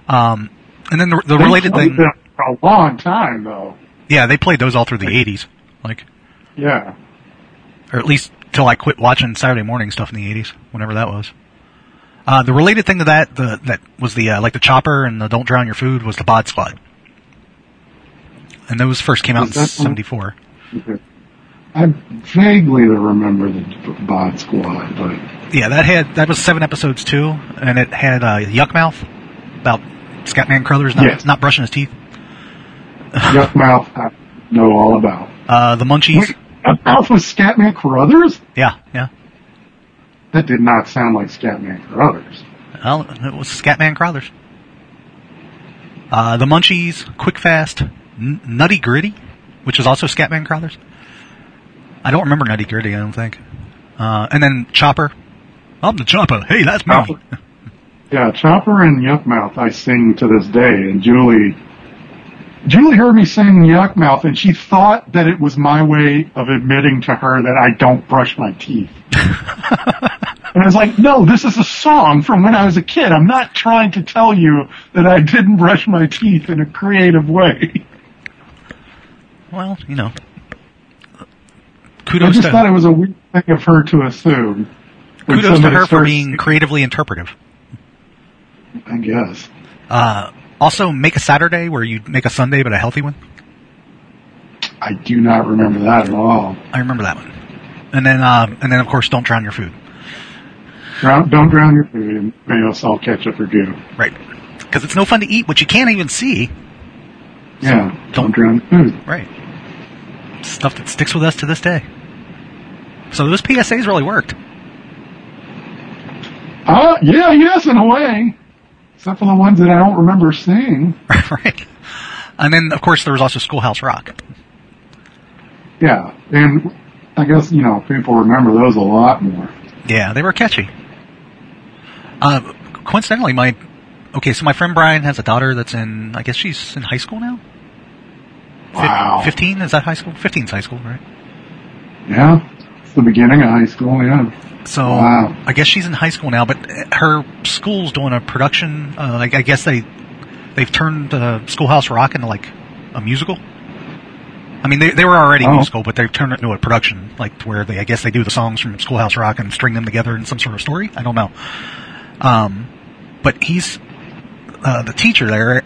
And then the related thing for a long time though. Yeah, they played those all through the 80s. Like, yeah. Or at least till I quit watching Saturday morning stuff in the 80s, whenever that was. The related thing to that, that was the like the Chopper and the Don't Drown Your Food was the Bod Squad, and those first came out in 74. Okay. I vaguely remember the Bod Squad, but yeah, that was 7 episodes too, and it had Yuck Mouth about Scatman Crothers not brushing his teeth. Yuck Mouth, I know all about. The Monkees. Yuck Mouth was Scatman Crothers? Yeah, yeah. That did not sound like Scatman Crothers. Well, it was Scatman Crothers. The Munchies, Quick Fast, Nutty Gritty, which is also Scatman Crothers. I don't remember Nutty Gritty, I don't think. And then Chopper. I'm the Chopper. Hey, that's Chopper. Me. Yeah, Chopper and Yuck Mouth I sing to this day. And Julie heard me sing Yuck Mouth, and she thought that it was my way of admitting to her that I don't brush my teeth. And I was like, no, this is a song from when I was a kid. I'm not trying to tell you that I didn't brush my teeth in a creative way. Well, kudos. I just thought it was a weird thing of her to assume. Kudos to her for being creatively interpretive. I guess. Also, Make a Saturday, where you make a Sunday but a healthy one. I do not remember that at all. I remember that one. And then of course, Don't Drown Your Food. Don't drown your food in mayo, salt, ketchup, or goo. Right. Because it's no fun to eat what you can't even see. So yeah. Don't drown your food. Right. Stuff that sticks with us to this day. So those PSAs really worked. Yes, in a way. Except for the ones that I don't remember seeing. Right. And then, of course, there was also Schoolhouse Rock. Yeah. And I guess, people remember those a lot more. Yeah, they were catchy. Coincidentally, my friend Brian has a daughter that's I guess she's in high school now? Wow. 15? Is that high school? 15's high school, right? Yeah. It's the beginning of high school, yeah. So, wow. I guess she's in high school now, but her school's doing a production, I guess they've turned Schoolhouse Rock into, like, a musical. I mean, they were already musical, but they've turned it into a production, like where I guess they do the songs from Schoolhouse Rock and string them together in some sort of story. I don't know. But he's the teacher there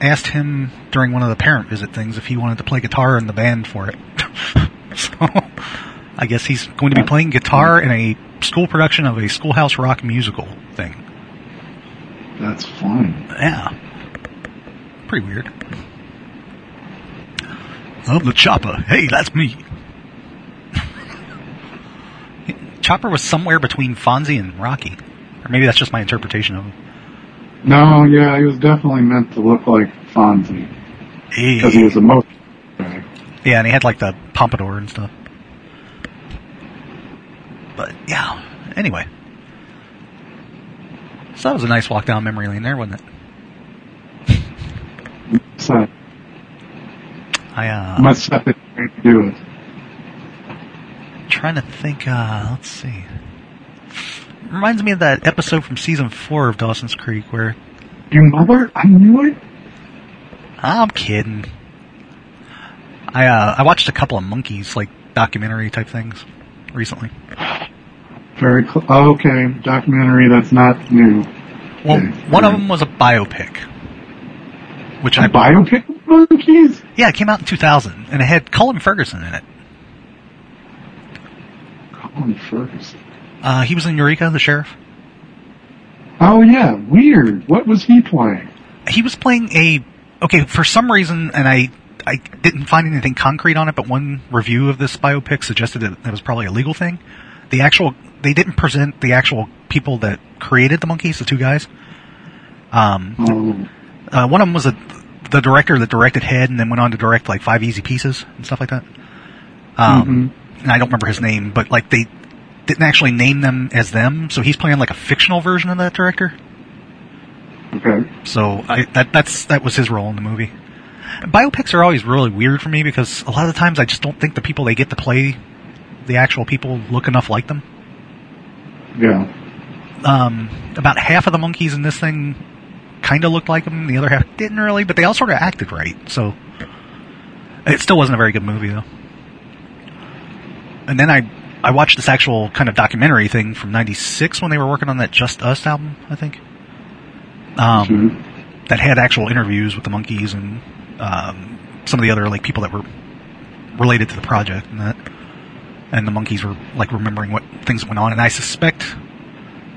asked him during one of the parent visit things if he wanted to play guitar in the band for it. So I guess he's going to be playing guitar in a school production of a Schoolhouse Rock musical thing. That's fun. Yeah. Pretty weird. I'm the Chopper. Hey, that's me. Chopper was somewhere between Fonzie and Rocky. Or maybe that's just my interpretation of him. No, yeah, he was definitely meant to look like Fonzie. Because he was the most... Yeah, and he had, like, the pompadour and stuff. But, yeah, anyway. So that was a nice walk down memory lane there, wasn't it? So... I must have to do it. Trying to think, let's see. Reminds me of that episode from season 4 of Dawson's Creek where... Your mother? I knew it? I'm kidding. I watched a couple of Monkees, like, documentary type things recently. Very close. Oh, okay. Documentary, that's not new. Well, okay. One of them was a biopic. Which I biopic Monkees? Yeah, it came out in 2000, and it had Colin Ferguson in it. Colin Ferguson? He was in Eureka, the sheriff. Oh, yeah. Weird. What was he playing? He was playing for some reason, and I I didn't find anything concrete on it, but one review of this biopic suggested that it was probably a legal thing. They didn't present the actual people that created the Monkees, the two guys. One of them was the director that directed Head and then went on to direct like Five Easy Pieces and stuff like that. And I don't remember his name, but like they didn't actually name them as them, so he's playing like a fictional version of that director. Okay. So that was his role in the movie. Biopics are always really weird for me because a lot of the times I just don't think the people they get to play, the actual people, look enough like them. Yeah. About half of the Monkees in this thing kind of looked like them, the other half didn't really, but they all sort of acted right, so it still wasn't a very good movie, though. And then I watched this actual kind of documentary thing from 96 when they were working on that Just Us album, I think. That had actual interviews with the Monkees and some of the other like people that were related to the project and that. And the Monkees were like remembering what things went on. And I suspect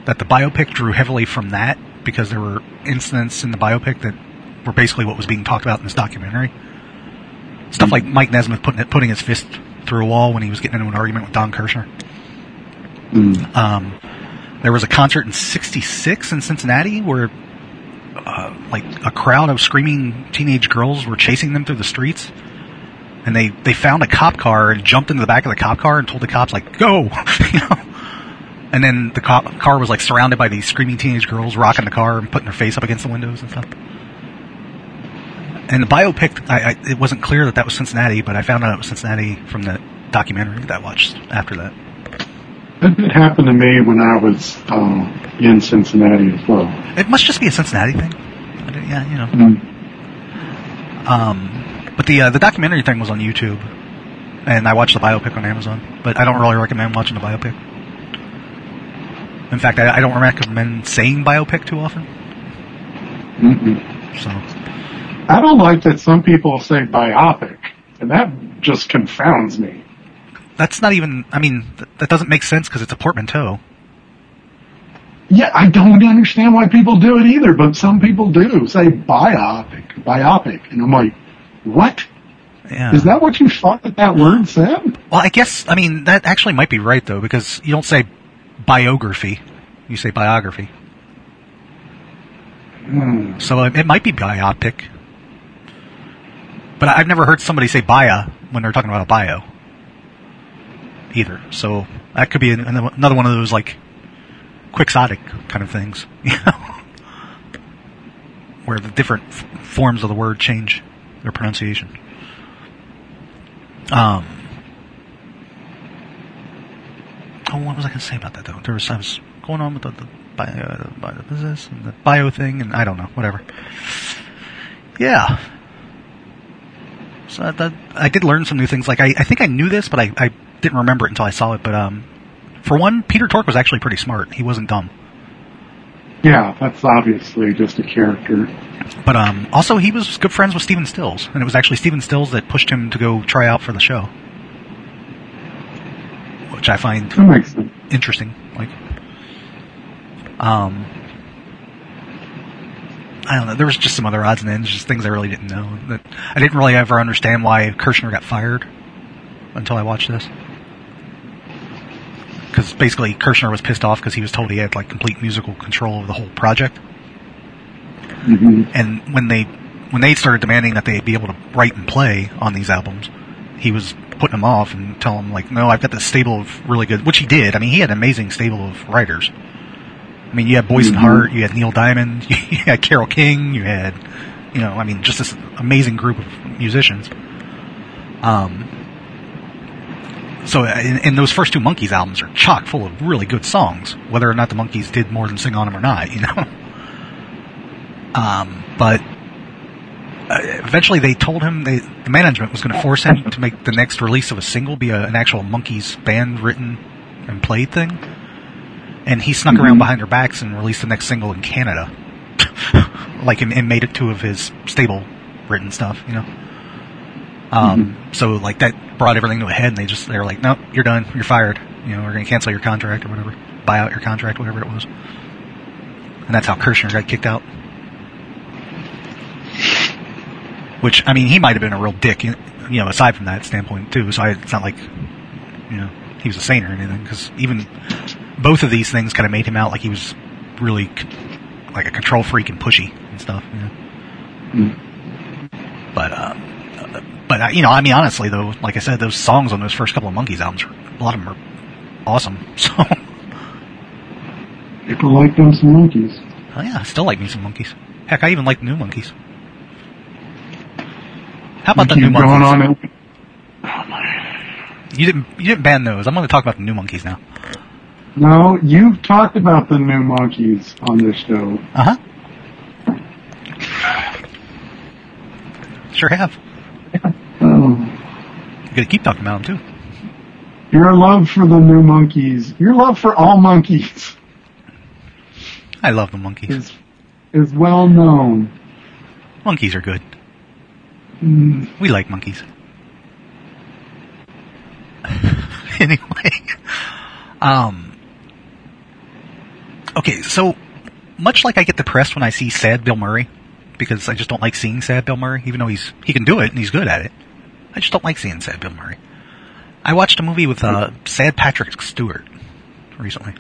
that the biopic drew heavily from that because there were incidents in the biopic that were basically what was being talked about in this documentary. Stuff like Mike Nesmith putting his fist through a wall when he was getting into an argument with Don Kirshner. There was a concert in 66 in Cincinnati where like a crowd of screaming teenage girls were chasing them through the streets, and they found a cop car and jumped into the back of the cop car and told the cops like go, you know. And then the car was like surrounded by these screaming teenage girls rocking the car and putting their face up against the windows and stuff. And the biopic, it wasn't clear that was Cincinnati, but I found out it was Cincinnati from the documentary that I watched after that. It happened to me when I was in Cincinnati as well. It must just be a Cincinnati thing. Yeah, you know. But the documentary thing was on YouTube, and I watched the biopic on Amazon. But I don't really recommend watching the biopic. In fact, I don't recommend saying biopic too often. So I don't like that some people say biopic, and that just confounds me. That's not even... I mean, that doesn't make sense because it's a portmanteau. Yeah, I don't understand why people do it either, but some people do say biopic. And I'm like, what? Yeah. Is that what you thought that word said? Well, I guess, I mean, that actually might be right, though, because you don't say biography. You say biography. So it might be biopic. But I've never heard somebody say bio when they're talking about a bio. Either. So that could be another one of those like quixotic kind of things, you know, where the different forms of the word change their pronunciation. What was I going to say about that though? I was going on with the bio business and the bio thing, and I don't know, whatever. Yeah. So I did learn some new things. Like I think I knew this, but I didn't remember it until I saw it, but for one, Peter Tork was actually pretty smart. He wasn't dumb. Yeah, that's obviously just a character. But also, he was good friends with Stephen Stills, and it was actually Stephen Stills that pushed him to go try out for the show, which I find interesting. Like, I don't know. There was just some other odds and ends, just things I really didn't know. That I didn't really ever understand why Kirshner got fired until I watched this. Because basically Kirshner was pissed off because he was told he had like complete musical control of the whole project. And when they started demanding that they be able to write and play on these albums, he was putting them off and telling them like, no, I've got this stable of really good, which he did. I mean, he had an amazing stable of writers. I mean, you had Boyce and Hart, you had Neil Diamond, you had Carole King, you had, you know, I mean, just this amazing group of musicians. So and those first two Monkees albums are chock full of really good songs, whether or not the Monkees did more than sing on them or not, you know. But eventually they told him, the management was going to force him to make the next release of a single be an actual Monkees band written and played thing. And he snuck around behind their backs and released the next single in Canada. Like, and made it two of his stable written stuff, you know. So like that brought everything to a head, and they were like, nope, you're done, you're fired. You know, we're going to cancel your contract or whatever, buy out your contract, whatever it was. And that's how Kirshner got kicked out. Which, I mean, he might have been a real dick, you know, aside from that standpoint, too. So it's not like, you know, he was a saint or anything. Because even both of these things kind of made him out like he was really like a control freak and pushy and stuff, you know. Mm. But you know, I mean, honestly, though, like I said, those songs on those first couple of Monkees albums, a lot of them are awesome. So people like them some Monkees. Oh, yeah, I still like me some Monkees. Heck, I even like New Monkees. How about the New Monkees? You didn't ban those. I'm going to talk about the New Monkees now. No, you've talked about the New Monkees on this show. Uh huh. Sure have. You gotta keep talking about them too. Your love for the New Monkees, your love for all Monkees. I love the Monkees. Is well known. Monkees are good. Mm. We like Monkees. Anyway, okay, so much like I get depressed when I see sad Bill Murray, because I just don't like seeing sad Bill Murray, even though he can do it and he's good at it. I just don't like seeing sad Bill Murray. I watched a movie with sad Patrick Stewart recently.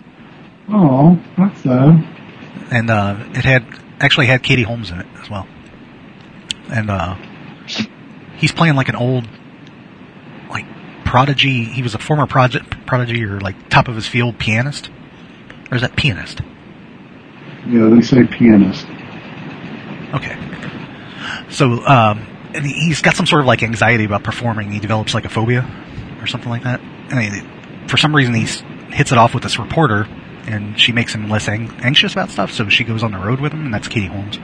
Oh, that's sad. And it had Katie Holmes in it as well. And he's playing like an old prodigy. He was a former prodigy or like top of his field pianist. Or is that pianist? Yeah, they say pianist. Okay. So, and he's got some sort of like anxiety about performing. He develops like a phobia or something like that. And for some reason, he hits it off with this reporter, and she makes him less anxious about stuff. So she goes on the road with him, and that's Katie Holmes.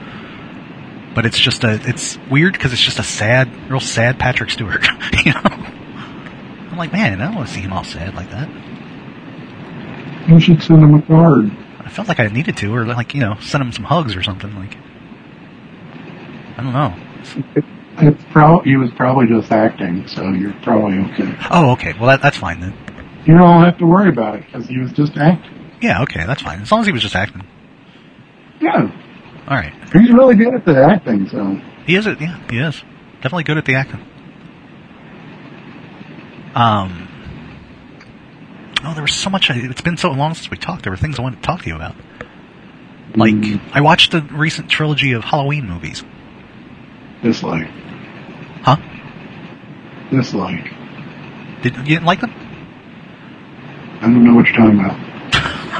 But it's just it's weird because it's just a sad, real sad Patrick Stewart. You know, I'm like, man, I don't want to see him all sad like that. You should send him a card. I felt like I needed to, or like, you know, send him some hugs or something like. I don't know. He was probably just acting, so you're probably okay. Oh, okay. Well, that's fine then. You don't have to worry about it because he was just acting. Yeah, okay, that's fine. As long as he was just acting. Yeah. All right. He's really good at the acting, so. He is. Yeah, he is. Definitely good at the acting. Oh, there was so much. It's been so long since we talked. There were things I wanted to talk to you about. Like, I watched the recent trilogy of Halloween movies. Dislike. Huh? Dislike. You didn't like them? I don't know what you're talking about.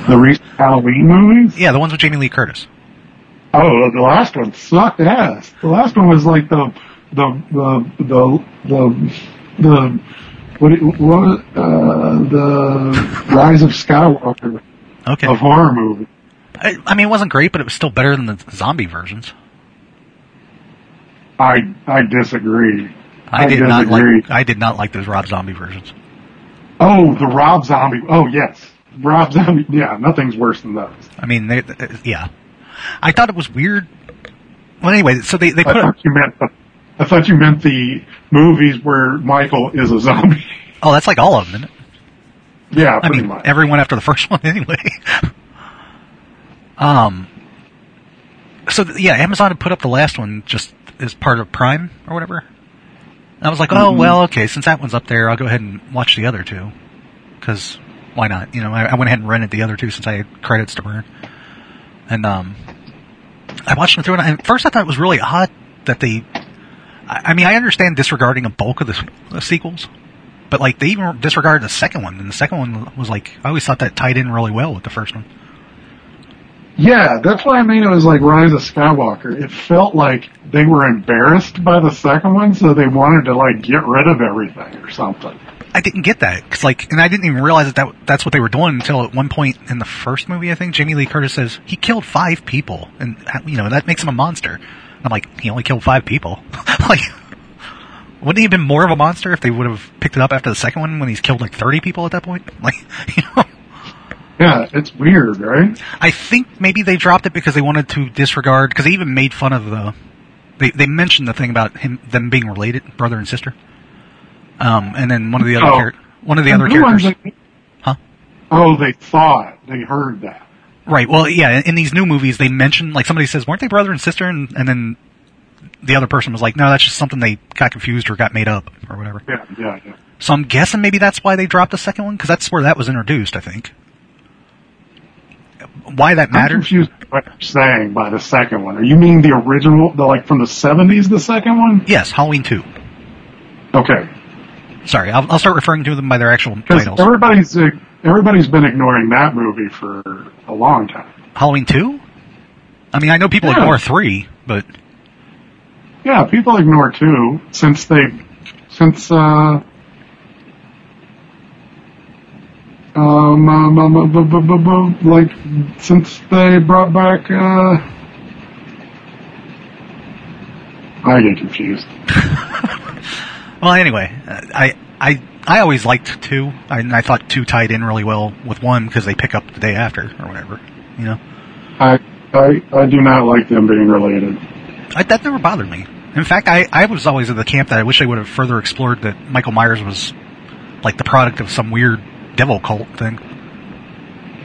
The recent Halloween movies? Yeah, the ones with Jamie Lee Curtis. Oh, the last one sucked ass. The last one was like the Rise of Skywalker of horror movies. I mean, it wasn't great, but it was still better than the zombie versions. I disagree. I did not like those Rob Zombie versions. Oh, the Rob Zombie. Oh, yes. Rob Zombie. Yeah, nothing's worse than those. I mean, yeah. I thought it was weird. Well, anyway, so they put up. I thought you meant the movies where Michael is a zombie. Oh, that's like all of them, isn't it? Yeah, pretty much. Everyone after the first one, anyway. So, yeah, Amazon had put up the last one just as part of Prime or whatever. And I was like, oh, well, okay, since that one's up there, I'll go ahead and watch the other two. Because why not? You know, I went ahead and rented the other two since I had credits to burn. And I watched them through, and at first I thought it was really odd that they... I mean, I understand disregarding a bulk of the sequels, but, like, they even disregarded the second one. And the second one was, like, I always thought that tied in really well with the first one. Yeah, that's what I mean. It was like Rise of Skywalker. It felt like they were embarrassed by the second one, so they wanted to like get rid of everything or something. I didn't get that, 'cause like, and I didn't even realize that's what they were doing until at one point in the first movie, I think Jamie Lee Curtis says he killed 5 people, and you know that makes him a monster. And I'm like, he only killed 5 people. Like, wouldn't he have been more of a monster if they would have picked it up after the second one when he's killed like 30 people at that point? Like, you know. Yeah, it's weird, right? I think maybe they dropped it because they wanted to disregard, because they even made fun of they mentioned the thing about them being related, brother and sister. And then one of the other characters. Huh? Oh, they thought. They heard that. Right, well, yeah, in these new movies they mention, like somebody says, weren't they brother and sister? And then the other person was like, no, that's just something they got confused or got made up or whatever. Yeah. So I'm guessing maybe that's why they dropped the second one, because that's where that was introduced, I think. Why that matters? I'm confused what you're saying by the second one. You mean the original, like from the 70s, the second one? Yes, Halloween 2. Okay. Sorry, I'll start referring to them by their actual titles. Everybody's been ignoring that movie for a long time. Halloween 2? I mean, I know people ignore 3, but... Yeah, people ignore 2 since they brought back, I get confused. Well, anyway, I always liked 2. I thought 2 tied in really well with 1 because they pick up the day after or whatever, you know? I do not like them being related. That never bothered me. In fact, I was always in the camp that I wish they would have further explored that Michael Myers was like the product of some weird devil cult thing.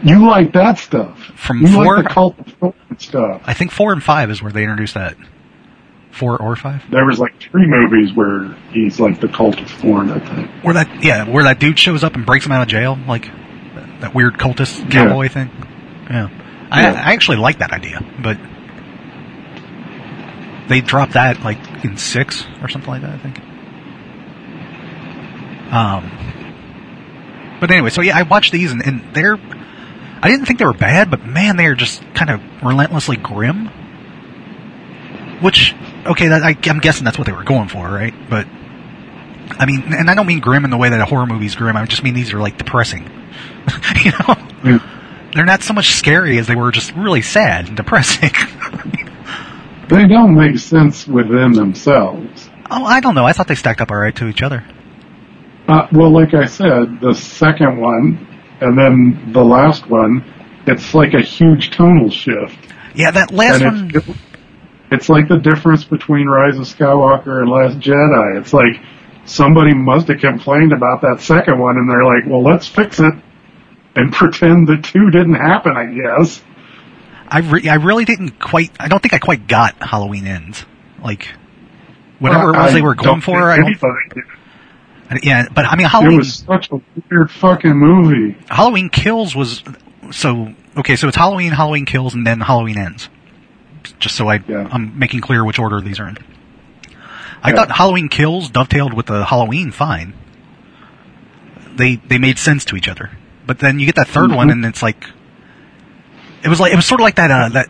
You like that stuff? From 4? Like the cult stuff. I think 4 and 5 is where they introduced that. 4 or 5? There was like 3 movies where he's like the cult of 4, I think. Where that dude shows up and breaks him out of jail, like that weird cultist cowboy thing. Yeah. I actually like that idea, but they dropped that like in 6 or something like that, I think. But anyway, so yeah, I watched these and I didn't think they were bad, but man, they are just kind of relentlessly grim. Which, okay, I'm guessing that's what they were going for, right? But, I mean, and I don't mean grim in the way that a horror movie's grim, I just mean these are like depressing. You know? Yeah. They're not so much scary as they were just really sad and depressing. They don't make sense within themselves. Oh, I don't know. I thought they stacked up all right to each other. Well, like I said, the second one, and then the last one, it's like a huge tonal shift. Yeah, that last one... It's like the difference between Rise of Skywalker and Last Jedi. It's like somebody must have complained about that second one, and they're like, well, let's fix it and pretend the 2 didn't happen, I guess. I really didn't quite... I don't think I quite got Halloween Ends. Like, whatever it was they were going for, I don't... Yeah, but I mean, Halloween... It was such a weird fucking movie. Halloween Kills was... So it's Halloween, Halloween Kills, and then Halloween Ends. Just so I'm making clear which order these are in. I thought Halloween Kills dovetailed with the Halloween fine. They made sense to each other. But then you get that third one, and it's like... It was sort of like that...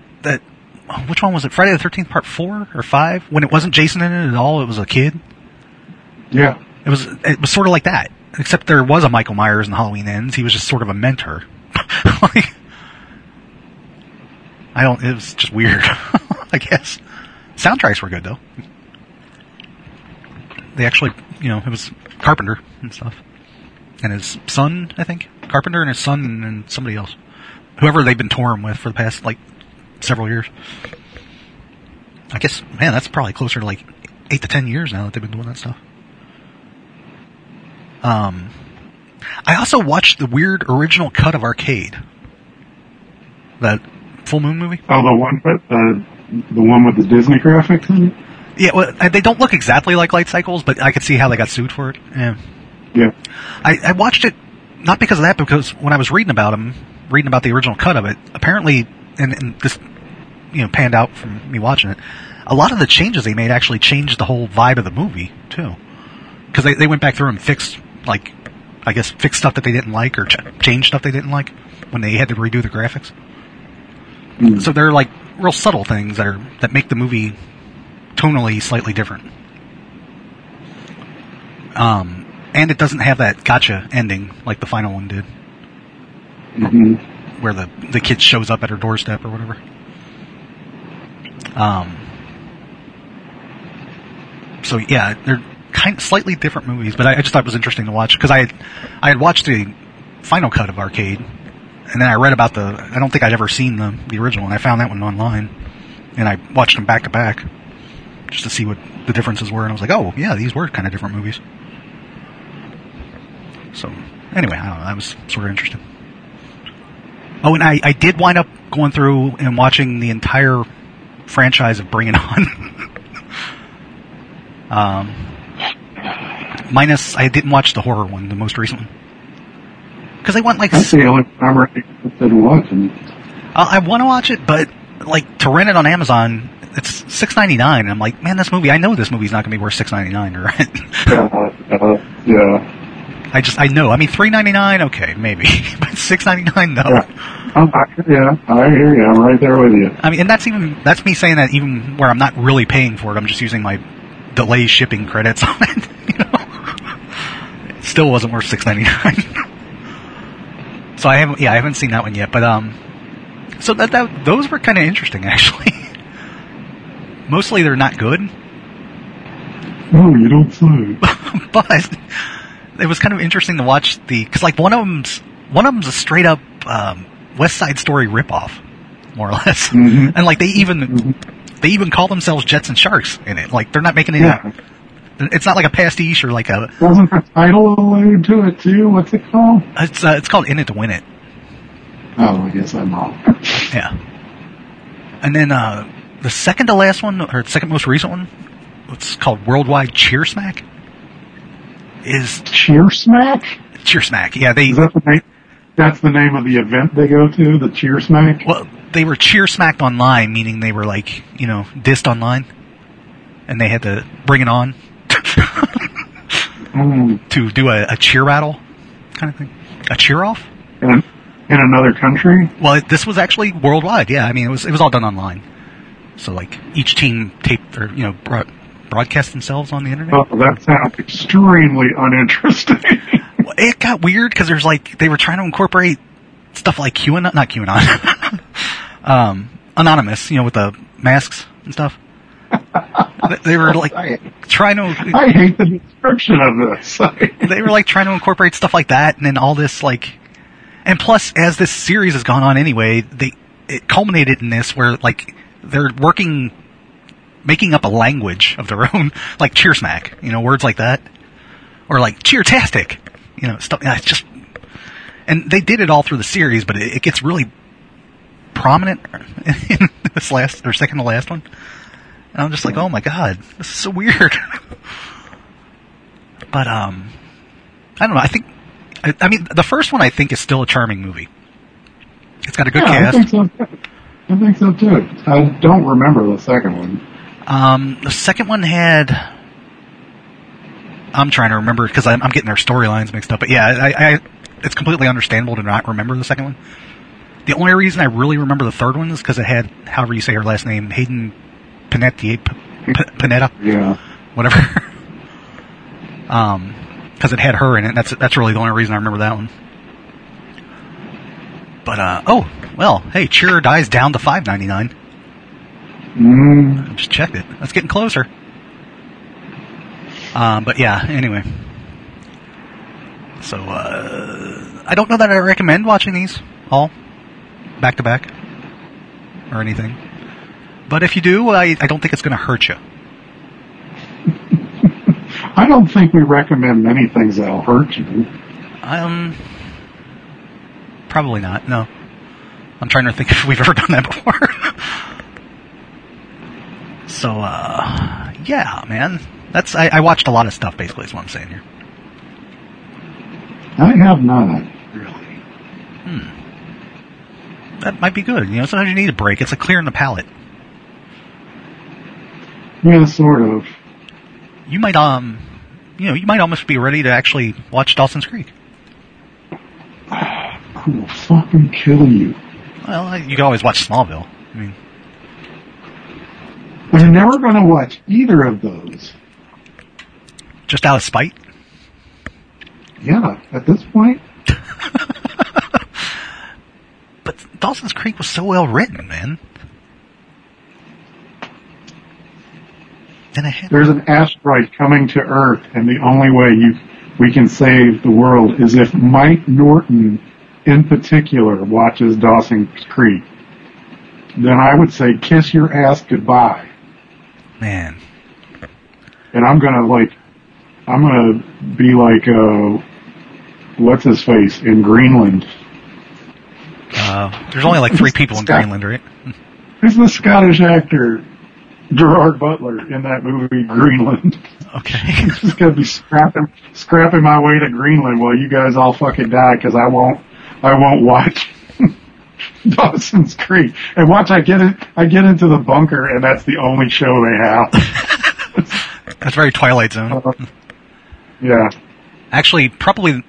which one was it? Friday the 13th, Part 4 or 5? When it wasn't Jason in it at all, it was a kid? Yeah. It was sort of like that, except there was a Michael Myers in Halloween Ends. He was just sort of a mentor. It was just weird, I guess. Soundtracks were good though. They actually, it was Carpenter and stuff, and his son, I think. Carpenter and his son and somebody else, whoever they've been touring with for the past like several years. I guess, man, that's probably closer to like 8 to 10 years now that they've been doing that stuff. I also watched the weird original cut of Arcade. That Full Moon movie? Oh, the one with the Disney graphics in it? Yeah, well, they don't look exactly like Light Cycles, but I could see how they got sued for it. Yeah. I watched it, not because of that, because when I was reading about the original cut of it, apparently, and this, panned out from me watching it, a lot of the changes they made actually changed the whole vibe of the movie, too. Because they went back through and fixed stuff that they didn't like or changed stuff they didn't like when they had to redo the graphics. Mm. So they're like real subtle things that make the movie tonally slightly different. And it doesn't have that gotcha ending like the final one did. Mm-hmm. Where the kid shows up at her doorstep or whatever. So yeah, they're kind of slightly different movies, but I just thought it was interesting to watch because I had watched the final cut of Arcade, and then I read about I don't think I'd ever seen the original, and I found that one online, and I watched them back to back just to see what the differences were, and I was like, oh yeah, these were kind of different movies. So anyway, I don't know, that was sort of interesting. Oh, and I did wind up going through and watching the entire franchise of Bring It On. Minus, I didn't watch the horror one, the most recent one. Because I want, like... That's the only time I didn't watch it. I want to watch it, but, like, to rent it on Amazon, it's $6.99, and I'm like, man, this movie, I know this movie's not going to be worth $6.99 to rent. Yeah. I know. I mean, $3.99, okay, maybe. But $6.99, though. Yeah. I hear you. I'm right there with you. I mean, and that's me saying that even where I'm not really paying for it, I'm just using my delay shipping credits on it. You know? It still wasn't worth $6.99. So I haven't seen that one yet. But so those were kind of interesting, actually. Mostly they're not good. No, you don't say. But it was kind of interesting to watch because like one of them's a straight up West Side Story ripoff, more or less, mm-hmm. And like they even call themselves Jets and Sharks in it. Like they're not making it up. It's not like a pastiche or like a. Wasn't the title alluded to it too? What's it called? It's called In It to Win It. Oh, I guess I'm wrong. Yeah, and then the second to last one or second most recent one, it's called Worldwide Cheer Smack. Is Cheer Smack? Cheer Smack, yeah. Is that the name? That's the name of the event they go to, the Cheer Smack? Well, they were Cheer Smacked online, meaning they were, like, you know, dissed online. And they had to bring it on to do a cheer rattle kind of thing. A cheer off? In another country? Well, this was actually worldwide, yeah. I mean, it was all done online. So, like, each team taped their, you know, broadcast themselves on the internet. Oh, that sounds extremely uninteresting. Well, it got weird because there's like they were trying to incorporate stuff like QAnon, not QAnon, anonymous, you know, with the masks and stuff. They were like trying to. I hate the description of this. They were like trying to incorporate stuff like that, and then all this like, and plus as this series has gone on anyway, it culminated in this where like they're working. Making up a language of their own, like cheer smack, you know, words like that, or like cheer-tastic, you know, stuff. It's just, and they did it all through the series, but it gets really prominent in this last or second to last one. And I'm just like, oh my god, this is so weird. But I don't know. I think, I mean, the first one I think is still a charming movie. It's got a good cast. I think so too. I don't remember the second one. The second one had... I'm trying to remember because I'm getting their storylines mixed up. But yeah, it's completely understandable to not remember the second one. The only reason I really remember the third one is because it had, however you say her last name, Hayden Panetta. Yeah. Whatever. Because it had her in it. That's really the only reason I remember that one. But, Cheer Dies down to $5.99. I just checked it. That's getting closer. Anyway. So, I don't know that I recommend watching these all back to back or anything. But if you do, I don't think it's going to hurt you. I don't think we recommend many things that'll hurt you. Probably not, no. I'm trying to think if we've ever done that before. So, yeah, man. That's I watched a lot of stuff, basically, is what I'm saying here. I have not, really. That might be good. You know, sometimes you need a break. It's like clearing the palate. Yeah, sort of. You might, you might almost be ready to actually watch Dawson's Creek. I will fucking kill you. Well, you can always watch Smallville. I mean... I'm never going to watch either of those. Just out of spite? Yeah, at this point. But Dawson's Creek was so well written, man. There's an asteroid coming to Earth, and the only way we can save the world is if Mike Norton, in particular, watches Dawson's Creek. Then I would say, kiss your ass goodbye. Man. And I'm gonna be like what's his face in Greenland? There's only like three people in Greenland, right? Who's the Scottish actor? Gerard Butler in that movie, Greenland. Okay. I'm just going to be scrapping my way to Greenland while you guys all fucking die, because I won't watch Dawson's Creek. And watch, I get into the bunker, and that's the only show they have. That's very Twilight Zone. Yeah. Actually, probably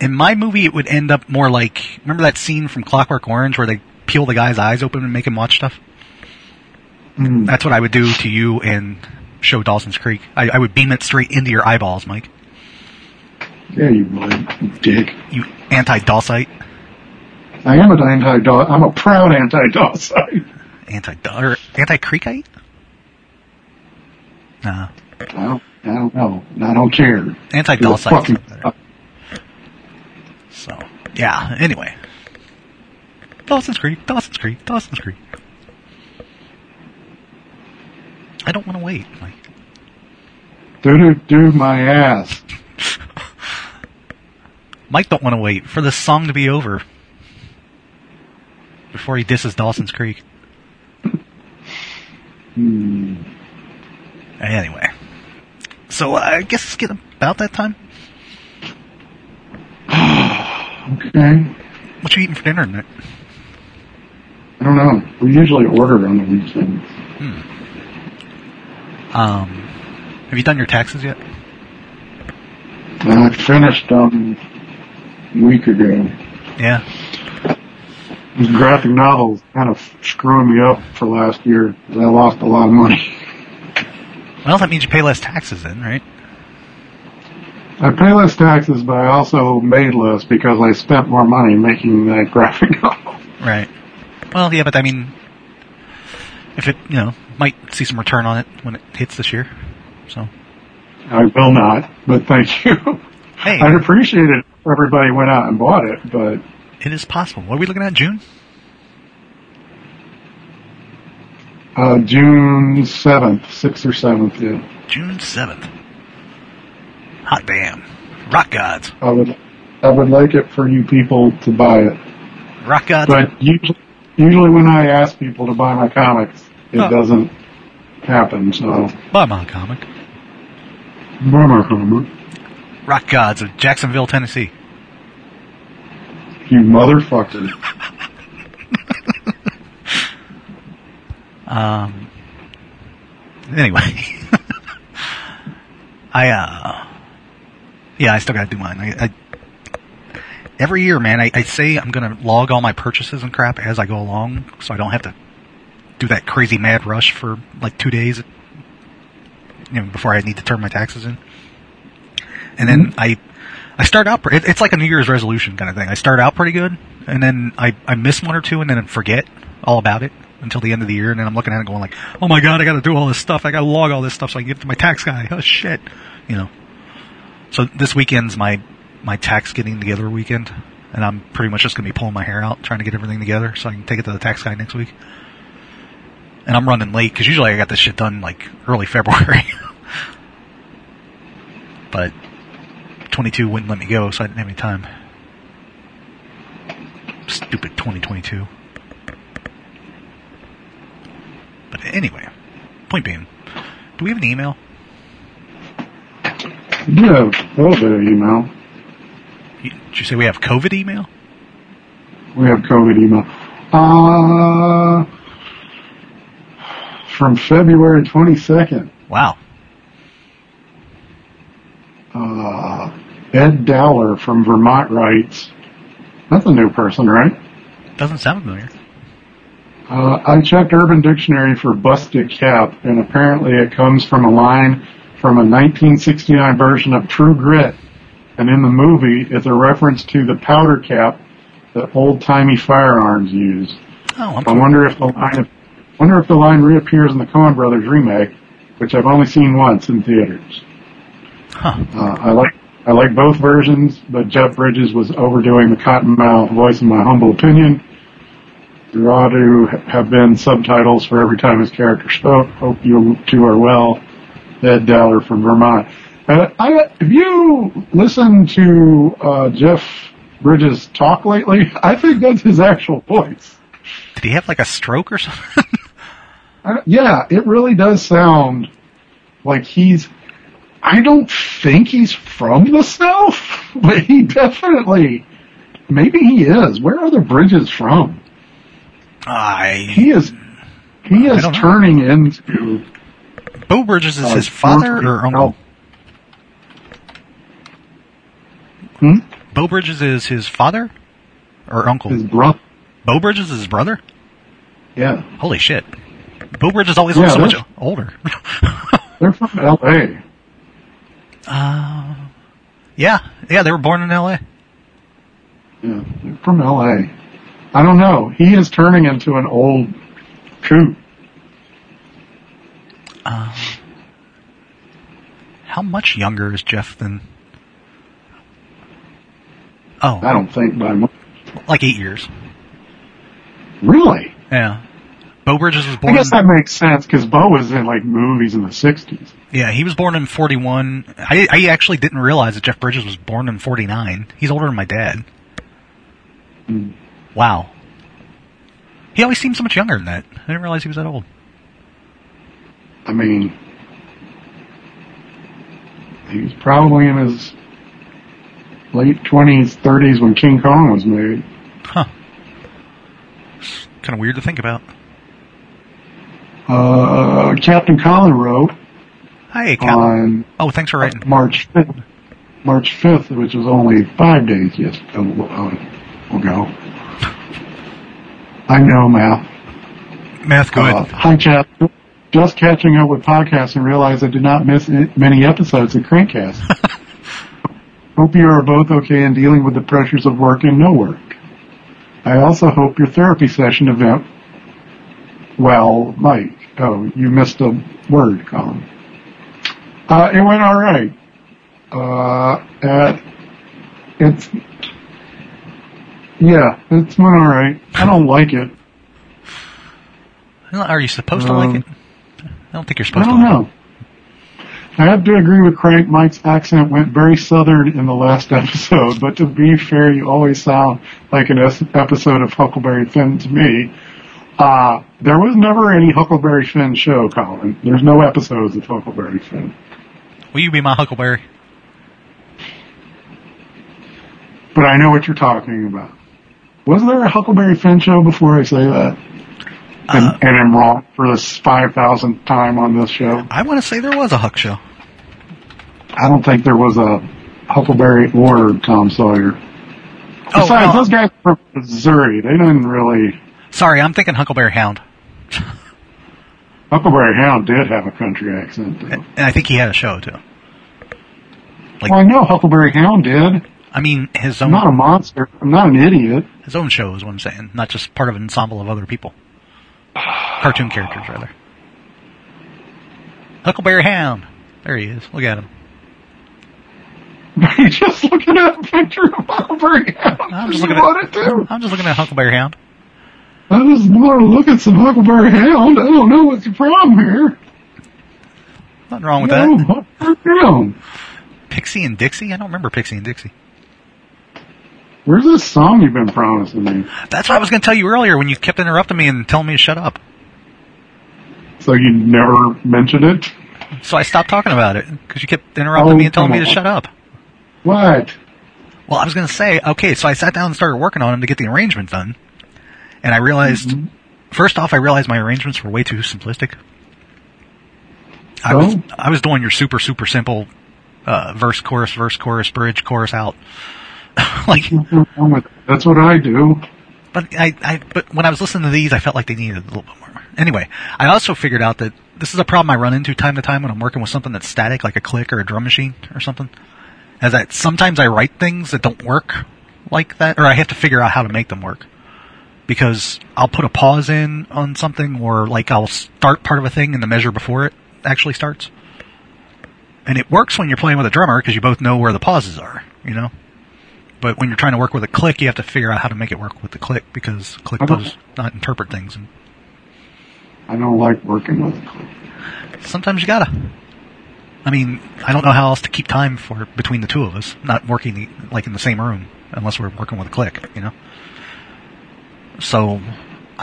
in my movie, it would end up more like, remember that scene from Clockwork Orange where they peel the guy's eyes open and make him watch stuff? Mm. That's what I would do to you and show Dawson's Creek. I would beam it straight into your eyeballs, Mike. Yeah, you might, dick. You anti-Dawsite. I am an anti-Dawsite. I'm a proud anti-Dawsite. Or anti-Creekite? Nah. I don't know. I don't care. Anti-Dawsite. So, yeah, anyway. Dawson's Creek. I don't want to wait, Mike. Do my ass. Mike don't want to wait for this song to be over before he disses Dawson's Creek. Anyway. So I guess it's getting about that time. Okay. What you eating for dinner tonight? I don't know. We usually order on the weekends. Have you done your taxes yet? I finished a week ago. Yeah. These graphic novels kind of screwing me up for last year because I lost a lot of money. Well, that means you pay less taxes then, right? I pay less taxes, but I also made less because I spent more money making that graphic novel. Right. Well, yeah, but I mean, if it, you know, might see some return on it when it hits this year. So I will not, but thank you. Hey. I'd appreciate it if everybody went out and bought it, but it is possible. What are we looking at, June? June 7th, 6th or 7th, yeah. June 7th. Hot damn. Rock Gods. I would like it for you people to buy it. Rock Gods? But usually when I ask people to buy my comics, it doesn't happen, so. Buy my comic. Rock Gods of Jacksonville, Tennessee. You motherfucker. Anyway. I still gotta do mine. Every year, man, I say I'm gonna log all my purchases and crap as I go along, so I don't have to do that crazy mad rush for like 2 days, you know, before I need to turn my taxes in. And then I start out, it's like a New Year's resolution kind of thing. I start out pretty good, and then I miss one or two, and then I forget all about it until the end of the year, and then I'm looking at it going like, oh my god, I gotta do all this stuff, I gotta log all this stuff so I can give it to my tax guy, oh shit, you know. So this weekend's my tax getting together weekend, and I'm pretty much just gonna be pulling my hair out, trying to get everything together so I can take it to the tax guy next week. And I'm running late, because usually I got this shit done like early February. But 22 wouldn't let me go, so I didn't have any time. Stupid 2022. But anyway, point being, do we have an email? Yeah, a little bit of email. Did you say we have COVID email? We have COVID email. From February 22nd. Wow. Ed Dowler from Vermont writes, that's a new person, right? Doesn't sound familiar. I checked Urban Dictionary for busted cap, and apparently it comes from a line from a 1969 version of True Grit, and in the movie, it's a reference to the powder cap that old-timey firearms use. Oh, I wonder if the line reappears in the Coen Brothers remake, which I've only seen once in theaters. Huh. I like both versions, but Jeff Bridges was overdoing the cottonmouth voice in my humble opinion. There ought to have been subtitles for every time his character spoke. Hope you two are well. Ed Dowler from Vermont. Have you listened to Jeff Bridges talk lately? I think that's his actual voice. Did he have like a stroke or something? Yeah, it really does sound like he's... I don't think he's from the South, but he definitely... Maybe he is. Where are the Bridges from? He is turning into... Bo Bridges is his father or uncle? Hmm? Bo Bridges is his father or uncle? His brother. Bo Bridges is his brother? Yeah. Holy shit. Bo Bridges always looks so much older. They're from L.A. Yeah, they were born in L.A. Yeah, they're from L.A. I don't know. He is turning into an old coot. How much younger is Jeff than... Oh. I don't think by much. Like 8 years. Really? Yeah. Bo Bridges was born... I guess that makes sense, because Bo was in, like, movies in the 60s. Yeah, he was born in 41. I actually didn't realize that Jeff Bridges was born in 49. He's older than my dad. Mm. Wow. He always seemed so much younger than that. I didn't realize he was that old. I mean... He was probably in his late 20s, 30s when King Kong was made. Huh. It's kind of weird to think about. Captain Colin wrote. Hi, Captain. Oh, thanks for writing. March 5th, which was only 5 days ago. I know math. Math, good. Hi, Chap. Just catching up with podcasts and realized I did not miss many episodes of Crankcast. Hope you are both okay and dealing with the pressures of work and no work. I also hope your therapy session event. Well, Mike, oh, you missed a word, Colin. It went all right. It's went all right. I don't like it. Are you supposed to like it? I don't think you're supposed to like it. I don't know. I have to agree with Crank. Mike's accent went very southern in the last episode, but to be fair, you always sound like an episode of Huckleberry Finn to me. There was never any Huckleberry Finn show, Colin. There's no episodes of Huckleberry Finn. Will you be my Huckleberry? But I know what you're talking about. Was there a Huckleberry Finn show before I say that? And I'm wrong for the 5,000th time on this show. I want to say there was a Huck show. I don't think there was a Huckleberry or Tom Sawyer. Besides, those guys were from Missouri. They didn't really... Sorry, I'm thinking Huckleberry Hound. Huckleberry Hound did have a country accent, though. And I think he had a show, too. I know Huckleberry Hound did. I mean, his own... I'm not a monster. I'm not an idiot. His own show is what I'm saying, not just part of an ensemble of other people. Cartoon characters, rather. Huckleberry Hound. There he is. Look at him. Are you just looking at a picture of Huckleberry Hound? I'm just looking at Huckleberry Hound. I just want to look at some Huckleberry Hound. I don't know what's the problem here. Nothing wrong with that. Huckleberry Hound. Pixie and Dixie? I don't remember Pixie and Dixie. Where's this song you've been promising me? That's what I was going to tell you earlier when you kept interrupting me and telling me to shut up. So you never mentioned it? So I stopped talking about it because you kept interrupting me and telling me to shut up. What? Well, I was going to say, okay, so I sat down and started working on him to get the arrangement done. And I realized, first off, I realized my arrangements were way too simplistic. I was doing your super, super simple verse, chorus, bridge, chorus, out. That's what I do. But but when I was listening to these, I felt like they needed a little bit more. Anyway, I also figured out that this is a problem I run into time to time when I'm working with something that's static, like a click or a drum machine or something, is that sometimes I write things that don't work like that, or I have to figure out how to make them work. Because I'll put a pause in on something, or like I'll start part of a thing and the measure before it actually starts. And it works when you're playing with a drummer because you both know where the pauses are, you know? But when you're trying to work with a click, you have to figure out how to make it work with the click because click does not interpret things. And I don't like working with a click. Sometimes you gotta. I mean, I don't know how else to keep time for between the two of us, not working like in the same room unless we're working with a click, you know? So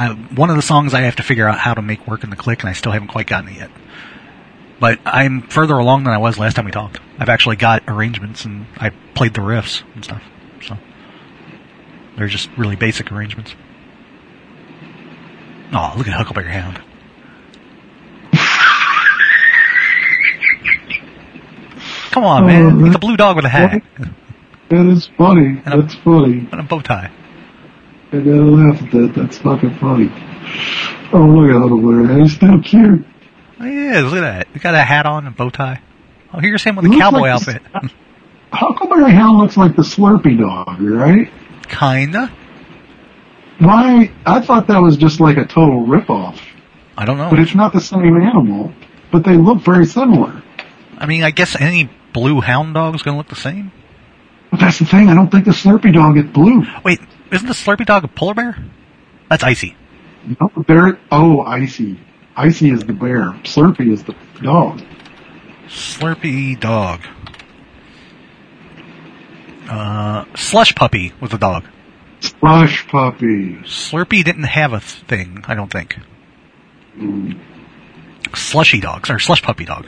One of the songs I have to figure out how to make work in the click, and I still haven't quite gotten it yet. But I'm further along than I was last time we talked. I've actually got arrangements, and I played the riffs and stuff. So they're just really basic arrangements. Oh, look at Huckleberry Hound. Come on, man. It's a blue dog with a hat. That is funny. That's funny. And a bow tie. And I laugh at that. That's fucking funny. Oh, look at Huckleberry Hound. He's so cute. He is. Look at that. He's got a hat on and a bow tie. Oh, here's him with a cowboy outfit. Huckleberry Hound looks like the Slurpee dog, right? Kinda. Why? I thought that was just like a total ripoff. I don't know. But it's not the same animal. But they look very similar. I mean, I guess any blue hound dog is going to look the same. But that's the thing. I don't think the Slurpee dog is blue. Wait, isn't the Slurpee dog a polar bear? That's Icy. No, bear. Oh, Icy. Icy is the bear. Slurpee is the dog. Slurpee dog. Slush Puppy was the dog. Slush Puppy. Slurpee didn't have a thing, I don't think. Mm. Slushy dogs, or Slush Puppy dog.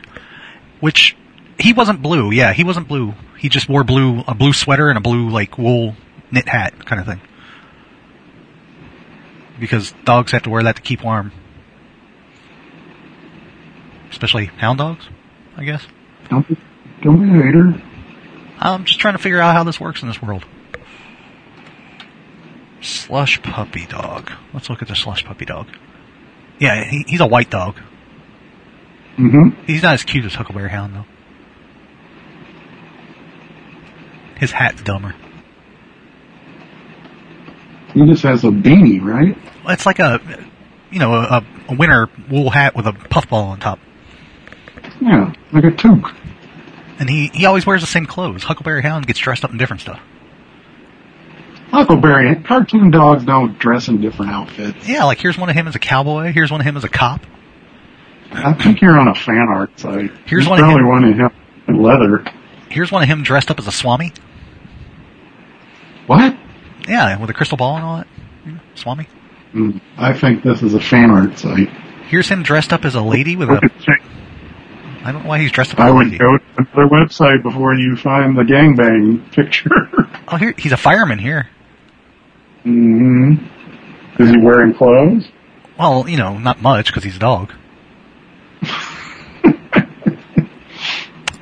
Which, he wasn't blue, yeah, he wasn't blue. He just wore blue, a blue sweater and a blue, like, wool knit hat kind of thing. Because dogs have to wear that to keep warm. Especially hound dogs, I guess. Don't be a hater. I'm just trying to figure out how this works in this world. Slush Puppy dog. Let's look at the Slush Puppy dog. Yeah, he's a white dog. Mm-hmm. He's not as cute as Huckleberry Hound, though. His hat's dumber. He just has a beanie, right? It's like a winter wool hat with a puffball on top. Yeah, like a toque. And he always wears the same clothes. Huckleberry Hound gets dressed up in different stuff. Huckleberry, cartoon dogs don't dress in different outfits. Yeah, like here's one of him as a cowboy, here's one of him as a cop. I think you're on a fan art site. Here's one of him in leather. Here's one of him dressed up as a swami. What? Yeah, with a crystal ball and all that. Swami. I think this is a fan art site. Here's him dressed up as a lady with a... I don't know why he's dressed up as a lady. I would go to their website before you find the gangbang picture. Oh, here he's a fireman here. Mm-hmm. Is he wearing clothes? Well, not much, because he's a dog.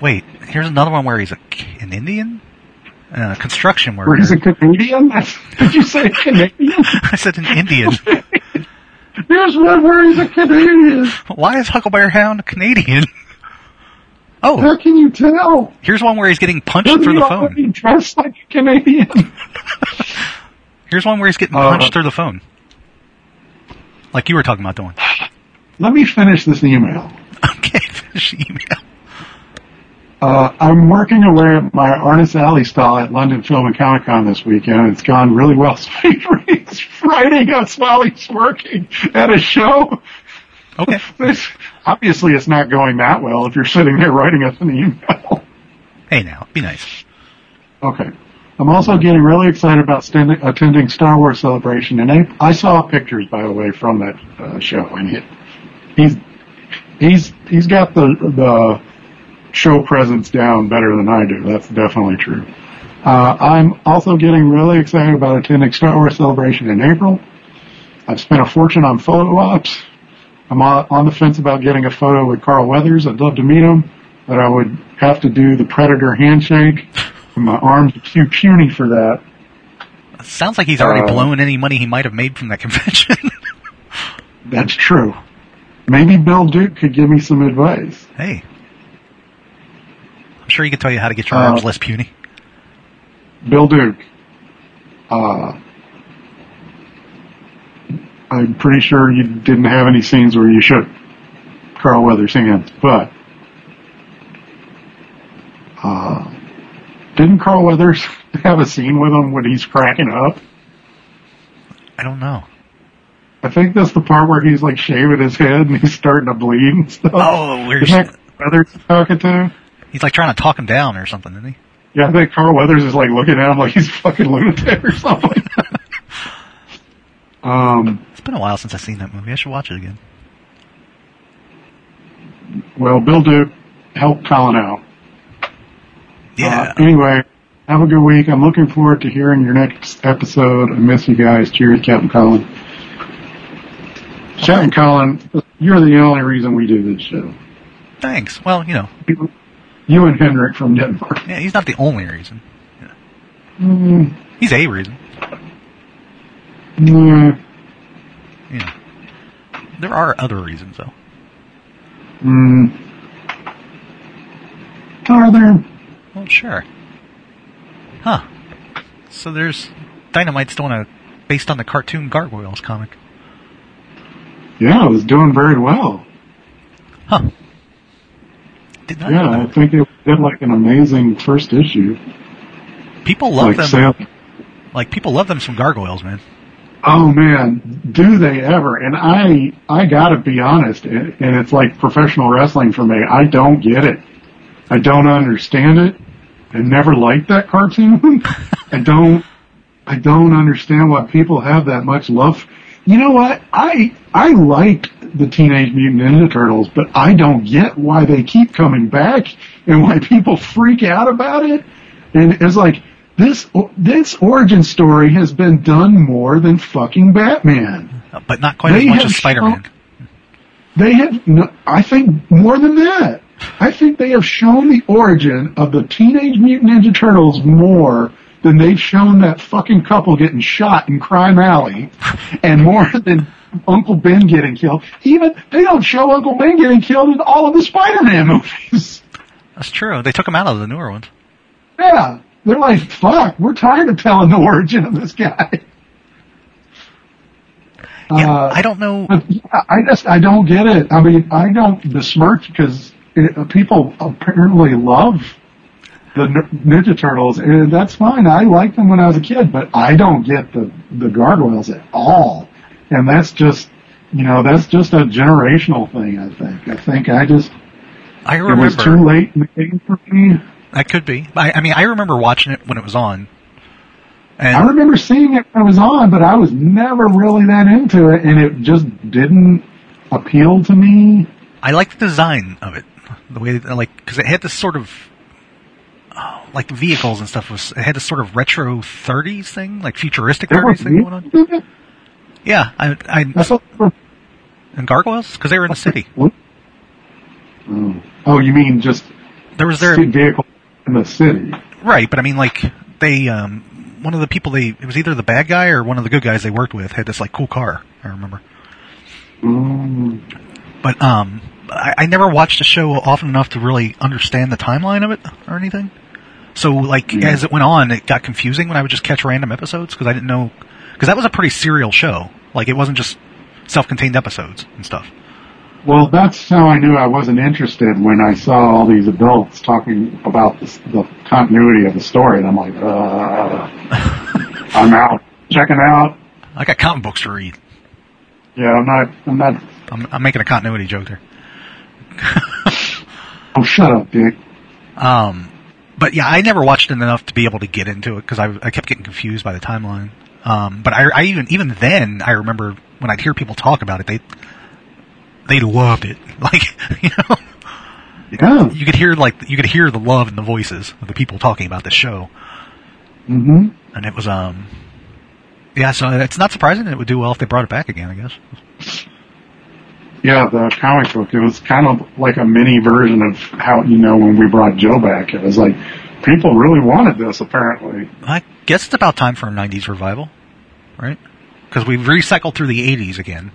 Wait, here's another one where he's an Indian? Construction worker. Where he's a Canadian? Did you say Canadian? I said an Indian. Here's one where he's a Canadian. Why is Huckleberry Hound a Canadian? Oh. How can you tell? Here's one where he's getting punched through the phone. He's dressed like a Canadian. Here's one where he's getting punched through the phone. Like you were talking about doing. Let me finish this email. Okay, finish the email. I'm working away at my Artist Alley stall at London Film and Comic Con this weekend. It's gone really well. So it's Friday out while he's working at a show. Okay. Obviously, it's not going that well if you're sitting there writing us an email. Hey, now, be nice. Okay. I'm also getting really excited about attending Star Wars Celebration, and I saw pictures, by the way, from that show, and he's got the show presence down better than I do. That's definitely true. I'm also getting really excited about attending Star Wars Celebration in April. I've spent a fortune on photo ops. I'm on the fence about getting a photo with Carl Weathers. I'd love to meet him, but I would have to do the Predator handshake. My arms are too puny for that. Sounds like he's already blown any money he might have made from that convention. That's true. Maybe Bill Duke could give me some advice. Hey. I'm sure he could tell you how to get your arms less puny. Bill Duke. I'm pretty sure you didn't have any scenes where you shook Carl Weathers' hands, but didn't Carl Weathers have a scene with him when he's cracking up? I don't know. I think that's the part where he's like shaving his head and he's starting to bleed and stuff. Oh, weird. Isn't that Carl Weathers talking to him? He's like trying to talk him down or something, isn't he? Yeah, I think Carl Weathers is like looking at him like he's a fucking lunatic or something. It's been a while since I've seen that movie. I should watch it again. Well, Bill Duke helped Colin out. Yeah. Anyway, have a good week. I'm looking forward to hearing your next episode. I miss you guys. Cheers, Captain Colin. Captain Colin, you're the only reason we do this show. Thanks. Well, you know. You and Henrik from Denmark. Yeah, he's not the only reason. Yeah. He's a reason. Yeah. There are other reasons, though. Are there? Well, sure. Huh. So there's Dynamite's doing a based on the cartoon Gargoyles comic. Yeah, it was doing very well. Huh. Did not know that. I think it did like an amazing first issue. People love them. People love them some Gargoyles, man. Oh man, do they ever? And I gotta be honest, and it's like professional wrestling for me. I don't get it. I don't understand it. I never liked that cartoon. I don't understand why people have that much love. You know what? I liked the Teenage Mutant Ninja Turtles, but I don't get why they keep coming back and why people freak out about it. And it's like, This origin story has been done more than fucking Batman, but not quite as much as Spider-Man. I think more than that. I think they have shown the origin of the Teenage Mutant Ninja Turtles more than they've shown that fucking couple getting shot in Crime Alley, and more than Uncle Ben getting killed. Even they don't show Uncle Ben getting killed in all of the Spider-Man movies. That's true. They took him out of the newer ones. Yeah. They're like, fuck, we're tired of telling the origin of this guy. Yeah, I don't know. I don't get it. I mean, I don't besmirch because people apparently love the Ninja Turtles, and that's fine. I liked them when I was a kid, but I don't get the Gargoyles at all. And that's just, that's just a generational thing, I think. I remember. It was too late in the game for me. That could be. I remember watching it when it was on. And I remember seeing it when it was on, but I was never really that into it, and it just didn't appeal to me. I liked the design of it, the way because it had this sort of the vehicles and stuff it had this sort of retro 30s thing, like futuristic 30s thing going on. Yeah, and Gargoyles because they were in the city. Oh, you mean just there was their vehicle. In the city. Right, but I mean, they, one of the people it was either the bad guy or one of the good guys they worked with had this, cool car, I remember. But, I never watched the show often enough to really understand the timeline of it or anything. So, as it went on, it got confusing when I would just catch random episodes, because I didn't know, because that was a pretty serial show. It wasn't just self-contained episodes and stuff. Well, that's how I knew I wasn't interested when I saw all these adults talking about the continuity of the story, and I'm like, I'm out. Checking out. I got comic books to read. Yeah, I'm not. I'm making a continuity joke there. Oh, shut up, Dick. But yeah, I never watched it enough to be able to get into it because I kept getting confused by the timeline. But I even then, I remember when I'd hear people talk about it, They loved it. Yeah. You could hear the love in the voices of the people talking about the show. Mm-hmm. And it was yeah, so it's not surprising that it would do well if they brought it back again, I guess. Yeah, the comic book, it was kind of like a mini version of how, when we brought Joe back, it was like people really wanted this apparently. I guess it's about time for a 90s revival, right? Because we've recycled through the 80s again.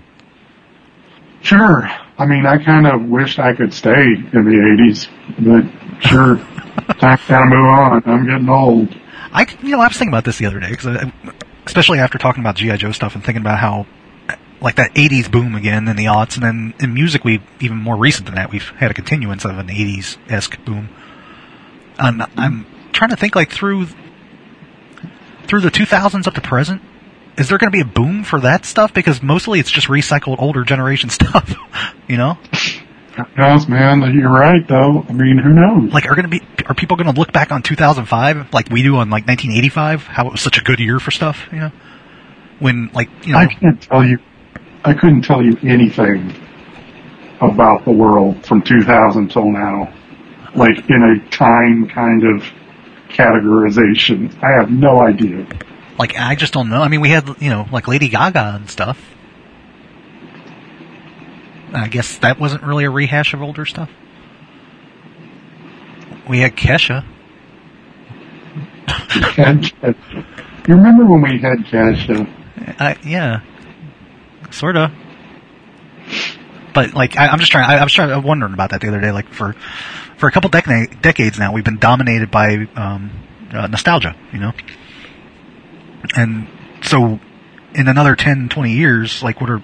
Sure. I mean, I kind of wished I could stay in the 80s, but sure, time to move on. I'm getting old. I was thinking about this the other day, because especially after talking about G.I. Joe stuff and thinking about how, that 80s boom again in the aughts, and then in music, we even more recent than that, we've had a continuance of an 80s-esque boom. I'm trying to think, through the 2000s up to present. Is there going to be a boom for that stuff? Because mostly it's just recycled older generation stuff, Who knows, man? You're right, though. I mean, who knows? Are people going to look back on 2005 like we do on 1985? How it was such a good year for stuff, when, like, you know... I couldn't tell you anything about the world from 2000 till now, like in a time kind of categorization. I have no idea. Like, I just don't know. I mean, we had, you know, like Lady Gaga and stuff. I guess that wasn't really a rehash of older stuff. We had Kesha. You remember when we had Kesha? Yeah. Sorta. But, like, I was wondering about that the other day. Like, for a couple decades now, we've been dominated by nostalgia, you know? And so, in another 10, 20 years, like, what are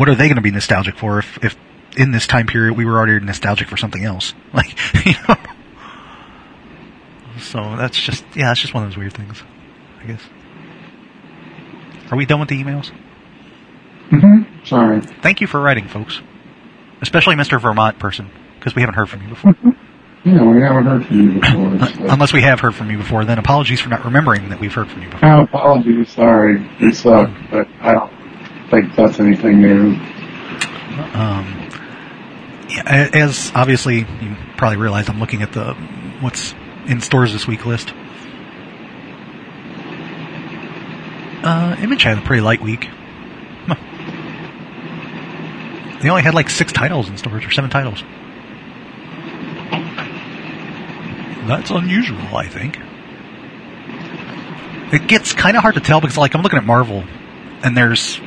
they going to be nostalgic for if in this time period we were already nostalgic for something else? Like, you know? So, that's just one of those weird things, I guess. Are we done with the emails? Mm-hmm. Sorry. Thank you for writing, folks. Especially Mr. Vermont person, because we haven't heard from you before. Yeah, we haven't heard from you before. So. Unless we have heard from you before, then apologies for not remembering that we've heard from you before. No, apologies, sorry. We suck, but I don't think that's anything new. Yeah, as obviously you probably realize, I'm looking at the what's in stores this week list. Image had a pretty light week. They only had like 6 titles in stores, or 7 titles. That's unusual, I think. It gets kind of hard to tell because, like, I'm looking at Marvel, and there's,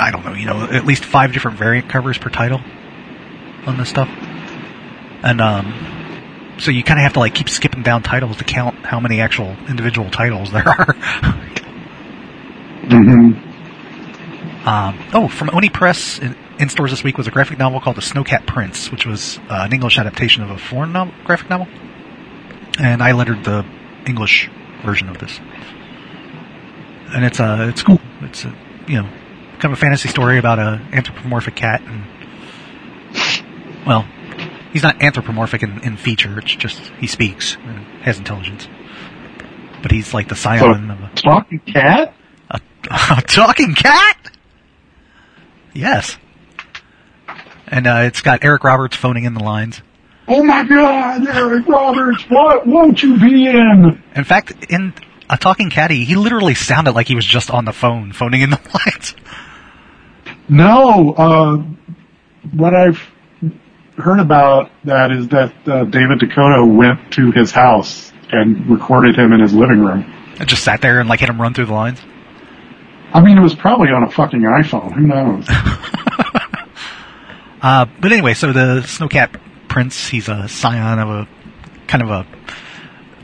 I don't know, you know, at least 5 different variant covers per title on this stuff. And so you kind of have to, like, keep skipping down titles to count how many actual individual titles there are. Mm-hmm. From Oni Press... In stores this week was a graphic novel called The Snowcat Prince, which was an English adaptation of a foreign graphic novel. And I lettered the English version of this. And it's cool. It's a, you know, kind of a fantasy story about a anthropomorphic cat. And, well, he's not anthropomorphic in feature. It's just he speaks and has intelligence. But he's like the scion of a... Talking cat? A talking cat? Yes. And it's got Eric Roberts phoning in the lines. Oh my God, Eric Roberts, what won't you be in? In fact, in A Talking Catty, he literally sounded like he was just on the phone, phoning in the lines. No, what I've heard about that is that David Dakota went to his house and recorded him in his living room. And just sat there and like had him run through the lines? I mean, it was probably on a fucking iPhone, who knows? But anyway, so the Snowcat Prince, he's a scion of a kind of a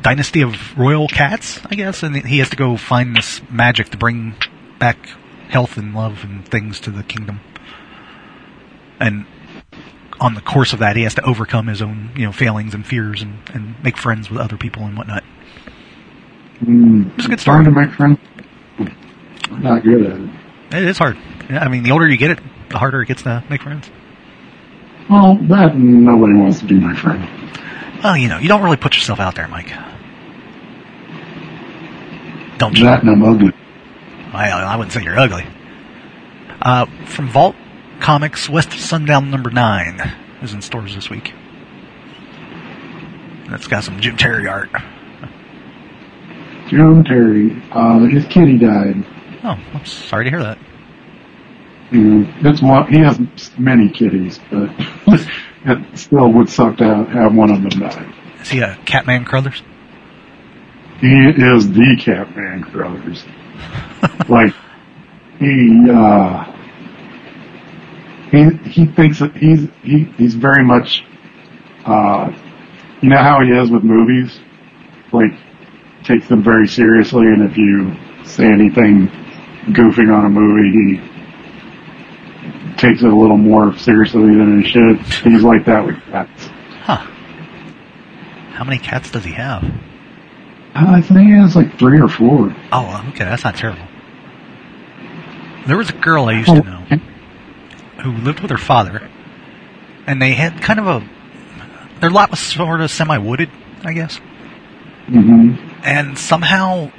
dynasty of royal cats, I guess, and he has to go find this magic to bring back health and love and things to the kingdom. And on the course of that, he has to overcome his own, you know, failings and fears and make friends with other people and whatnot. It's a good story. Trying to make friends. Not good at it. It is hard. I mean, the older you get it, the harder it gets to make friends. Well, that nobody wants to be my friend. Well, you know, you don't really put yourself out there, Mike. Don't you? That and I'm ugly. I wouldn't say you're ugly. From Vault Comics, West of Sundown number 9 is in stores this week. That's got some Jim Terry art. Jim Terry. His kitty died. Oh, I'm sorry to hear that. That's one. He has many kitties, but it still would suck to have one of them die. Is he a Catman Crothers? He is the Catman Crothers. Like he thinks that he's very much you know how he is with movies, like takes them very seriously, and if you say anything goofing on a movie, he takes it a little more seriously than it should. He's like that with cats. Huh. How many cats does he have? I think he has like 3 or 4. Oh, okay. That's not terrible. There was a girl I used to know who lived with her father, and they had kind of their lot was sort of semi-wooded, I guess. Mm-hmm. And somehow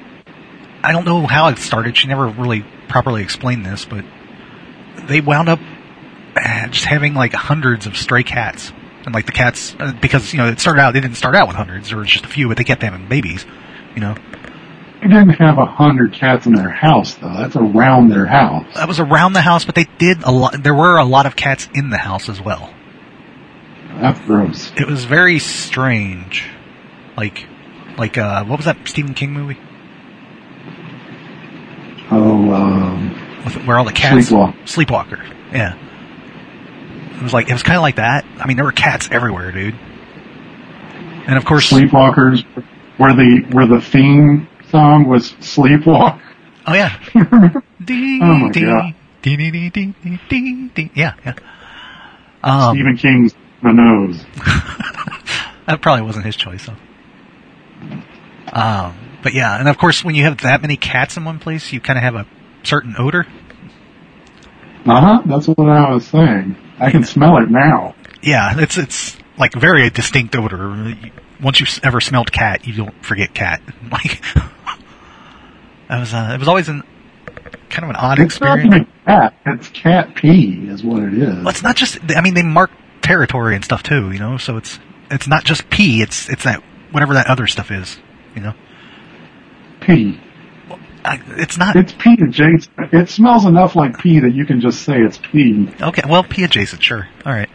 I don't know how it started. She never really properly explained this, but they wound up just having like hundreds of stray cats. And like the cats, because, you know, it started out, they didn't start out with hundreds. There was just a few, but they kept having babies, you know. They didn't have 100 cats in their house, though. That's around their house. That was around the house, but they did a lot. There were a lot of cats in the house as well. That's gross. It was very strange. Like, what was that Stephen King movie? Oh, where all the cats... Sleepwalker. Yeah. It was kind of like that. I mean, there were cats everywhere, dude. And of course... Sleepwalkers were the theme song was Sleepwalk. Oh, yeah. Ding, oh, my God. Ding, ding, ding, ding, ding, ding, ding. Yeah, yeah. Stephen King's The Nose. That probably wasn't his choice, though. But yeah, and of course, when you have that many cats in one place, you kind of have a certain odor. Uh-huh, that's what I was saying. I can smell it now. Yeah, it's like very distinct odor. Once you've ever smelled cat, you don't forget cat. Like, it was always kind of an odd experience. It's not even cat. It's cat pee is what it is. Well, it's not just, I mean, they mark territory and stuff too, you know, so it's not just pee, it's that, whatever that other stuff is, you know. Pee. Well, it's not. It's pee adjacent. It smells enough like pee that you can just say it's pee. Okay, well, pee adjacent, sure. All right.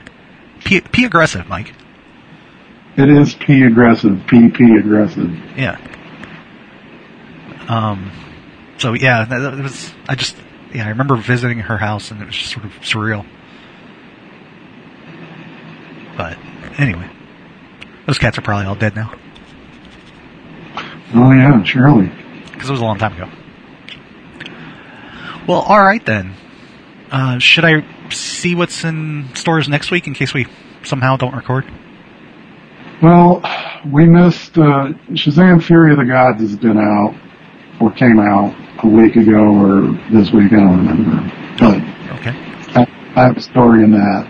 Pee aggressive, Mike. It is pee aggressive. Pee aggressive. Yeah. So yeah, that was. I remember visiting her house and it was just sort of surreal. But anyway, those cats are probably all dead now. Oh, yeah, surely. Because it was a long time ago. Well, all right, then. Should I see what's in stores next week in case we somehow don't record? Well, we missed... Shazam Fury of the Gods has been out, or came out a week ago, or this week, I don't remember. But okay. I have a story in that.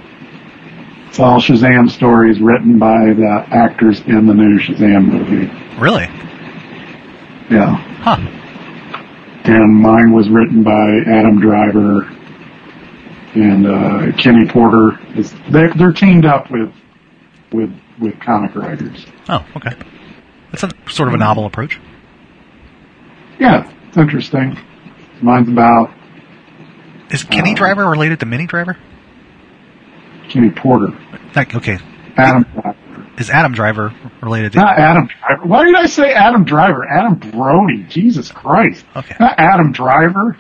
It's all Shazam stories written by the actors in the new Shazam movie. Really? Yeah. Huh. And mine was written by Adam Driver and Kenny Porter. They're teamed up with comic writers. Oh, okay. That's sort of a novel approach. Yeah, it's interesting. Mine's about... Is Kenny Driver related to Minnie Driver? Kenny Porter. Okay. Adam Driver. Is Adam Driver related to... Not Adam Driver. Why did I say Adam Driver? Adam Brody. Jesus Christ. Okay. Not Adam Driver.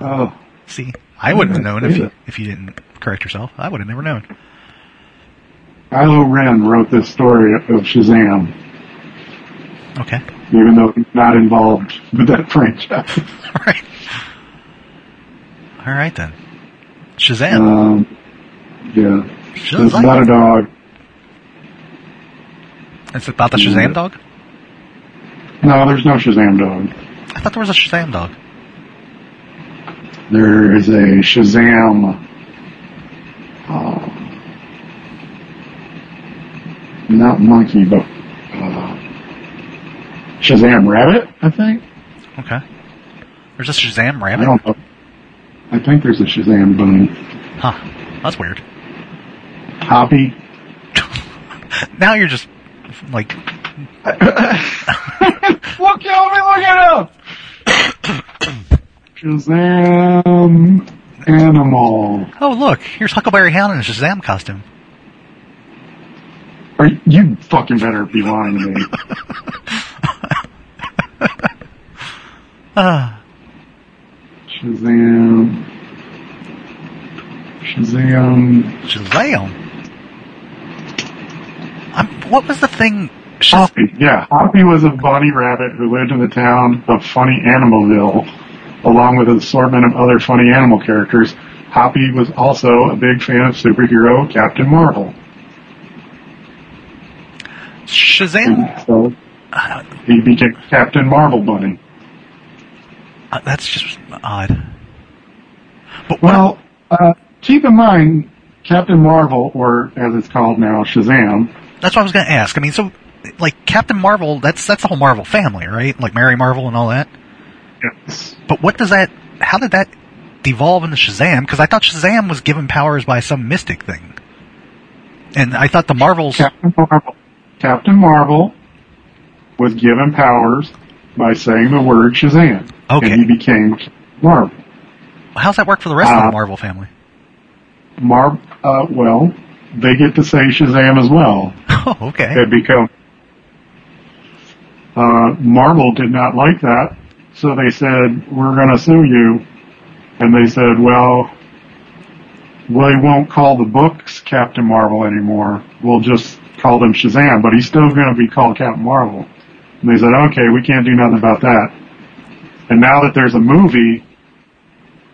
Oh. See, I wouldn't have known if you didn't correct yourself. I would have never known. Kylo Ren wrote this story of Shazam. Okay. Even though he's not involved with that franchise. All right. All right, then. Shazam. Yeah. It's about a dog. It's about the Shazam dog? No, there's no Shazam dog. I thought there was a Shazam dog. There is a Shazam... not monkey, but... Shazam rabbit, I think? Okay. There's a Shazam rabbit? I don't know. I think there's a Shazam bunny. Huh. That's weird. Hobby. Now you're just like. Look, y'all, look at him! Shazam animal. Oh, look, here's Huckleberry Hound in a Shazam costume. Are you fucking better be lying to me. Shazam. What was the thing? Hoppy, yeah. Hoppy was a bunny rabbit who lived in the town of Funny Animalville, along with an assortment of other funny animal characters. Hoppy was also a big fan of superhero Captain Marvel. Shazam. So he became Captain Marvel Bunny. That's just odd. But well, keep in mind, Captain Marvel, or as it's called now, Shazam... That's what I was going to ask. I mean, so like Captain Marvel, that's the whole Marvel family, right? Like Mary Marvel and all that. Yes. But what does that? How did that devolve into Shazam? Because I thought Shazam was given powers by some mystic thing, and I thought the Marvels. Captain Marvel was given powers by saying the word Shazam. Okay. And he became Marvel. How's that work for the rest of the Marvel family? Well, they get to say Shazam as well. Oh, okay. They become. Marvel did not like that, so they said, "We're going to sue you." And they said, "Well, we won't call the books Captain Marvel anymore. We'll just call them Shazam, but he's still going to be called Captain Marvel." And they said, "Okay, we can't do nothing about that." And now that there's a movie,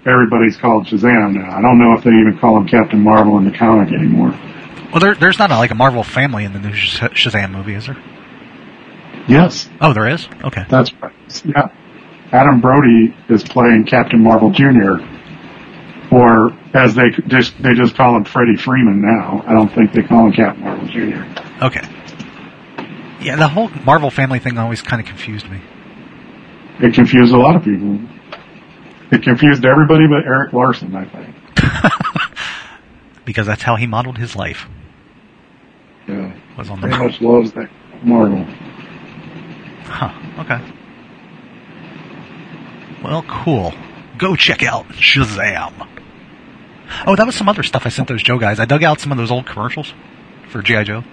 everybody's called Shazam now. I don't know if they even call him Captain Marvel in the comic anymore. Well, there's not like a Marvel family in the new Shazam movie, is there? Yes. Oh, there is? Okay. That's right. Yeah. Adam Brody is playing Captain Marvel Jr., or as they just call him Freddie Freeman now. I don't think they call him Captain Marvel Jr. Okay. Yeah, the whole Marvel family thing always kind of confused me. It confused a lot of people. It confused everybody but Eric Larson, I think. Because that's how he modeled his life. Yeah. Was on the Marvel. Pretty much loves that Marvel. Huh, okay. Well, cool. Go check out Shazam. Oh, that was some other stuff I sent those Joe guys. I dug out some of those old commercials for G.I. Joe.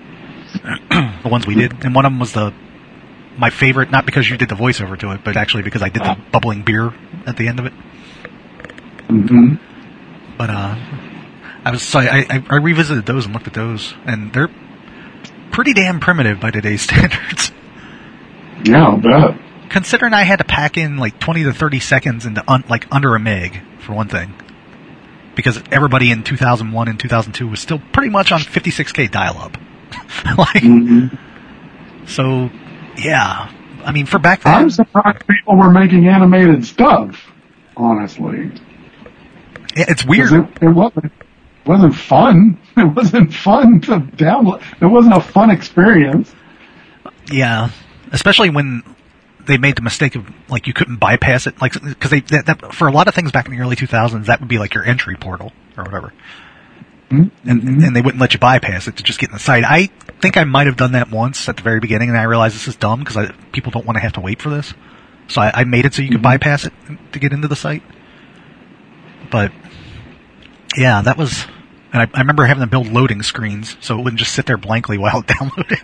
The ones we did. And one of them was my favorite, not because you did the voiceover to it, but actually because I did the bubbling beer at the end of it. Mm-hmm. But I revisited those and looked at those, and they're pretty damn primitive by today's standards. Yeah, I'll bet. Considering I had to pack in like 20 to 30 seconds into under a meg, for one thing, because everybody in 2001 and 2002 was still pretty much on 56K dial-up. So, yeah. I mean, for back then... I'm surprised people were making animated stuff, honestly. It's weird. It wasn't fun. It wasn't fun to download. It wasn't a fun experience. Yeah. Especially when... they made the mistake of, like, you couldn't bypass it. Like, because for a lot of things back in the early 2000s, that would be, like, your entry portal or whatever. Mm-hmm. And they wouldn't let you bypass it to just get in the site. I think I might have done that once at the very beginning, and I realized this is dumb because people don't want to have to wait for this. So I made it so you could bypass it to get into the site. But, yeah, that was... And I remember having to build loading screens so it wouldn't just sit there blankly while it downloaded.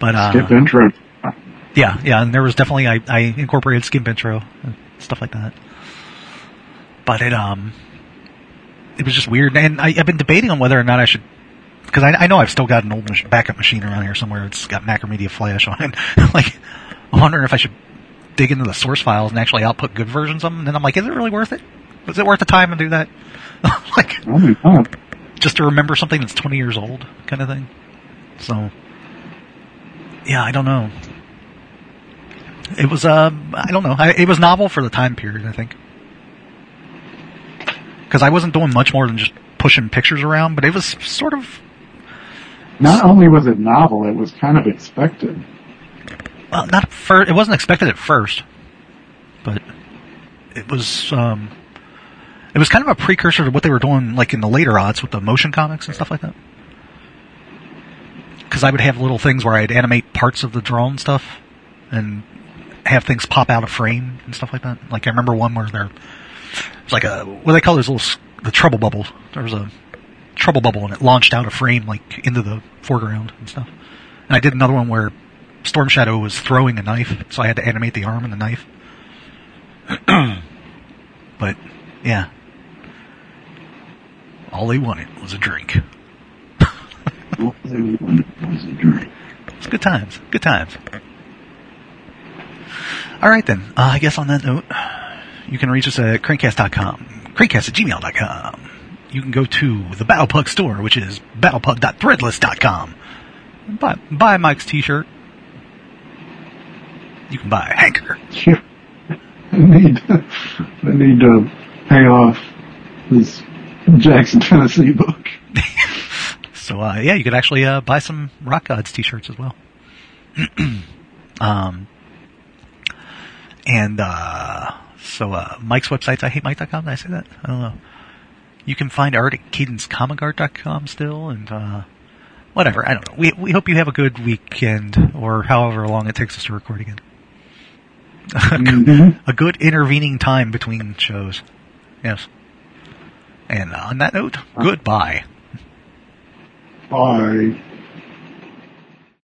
But, skip intro. Yeah, and there was definitely, I incorporated skimp intro and stuff like that. But it was just weird, and I've been debating on whether or not I should, because I know I've still got an old backup machine around here somewhere. It's got Macromedia Flash on it. Like, I'm wondering if I should dig into the source files and actually output good versions of them, and then I'm like, is it really worth it? Is it worth the time to do that? Just to remember something that's 20 years old kind of thing. So, yeah, I don't know. It was, I don't know. It was novel for the time period, I think. Because I wasn't doing much more than just pushing pictures around, but it was sort of... Not only was it novel, it was kind of expected. Well, it wasn't expected at first, but it was kind of a precursor to what they were doing like in the later aughts with the motion comics and stuff like that. Because I would have little things where I'd animate parts of the drawn stuff and have things pop out of frame and stuff like that. Like, I remember one where it's like a, what do they call those little, the trouble bubble. There was a trouble bubble and it launched out of frame, like, into the foreground and stuff. And I did another one where Storm Shadow was throwing a knife, so I had to animate the arm and the knife. But, yeah. All they wanted was a drink. All they wanted was a drink. It's good times. Good times. All right, then. I guess on that note, you can reach us at crankcast.com, crankcast@gmail.com. You can go to the Battlepug store, which is battlepug.threadless.com. Buy Mike's t-shirt. You can buy a hanker. Yeah. I need to pay off this Jackson, Tennessee book. So, yeah, you could actually buy some Rock Gods t-shirts as well. So, Mike's website's IHateMike.com. Did I say that? I don't know. You can find art at cadencecomic.com still, and whatever. I don't know. We hope you have a good weekend, or however long it takes us to record again. Mm-hmm. A good intervening time between shows. Yes. And on that note, goodbye. Bye.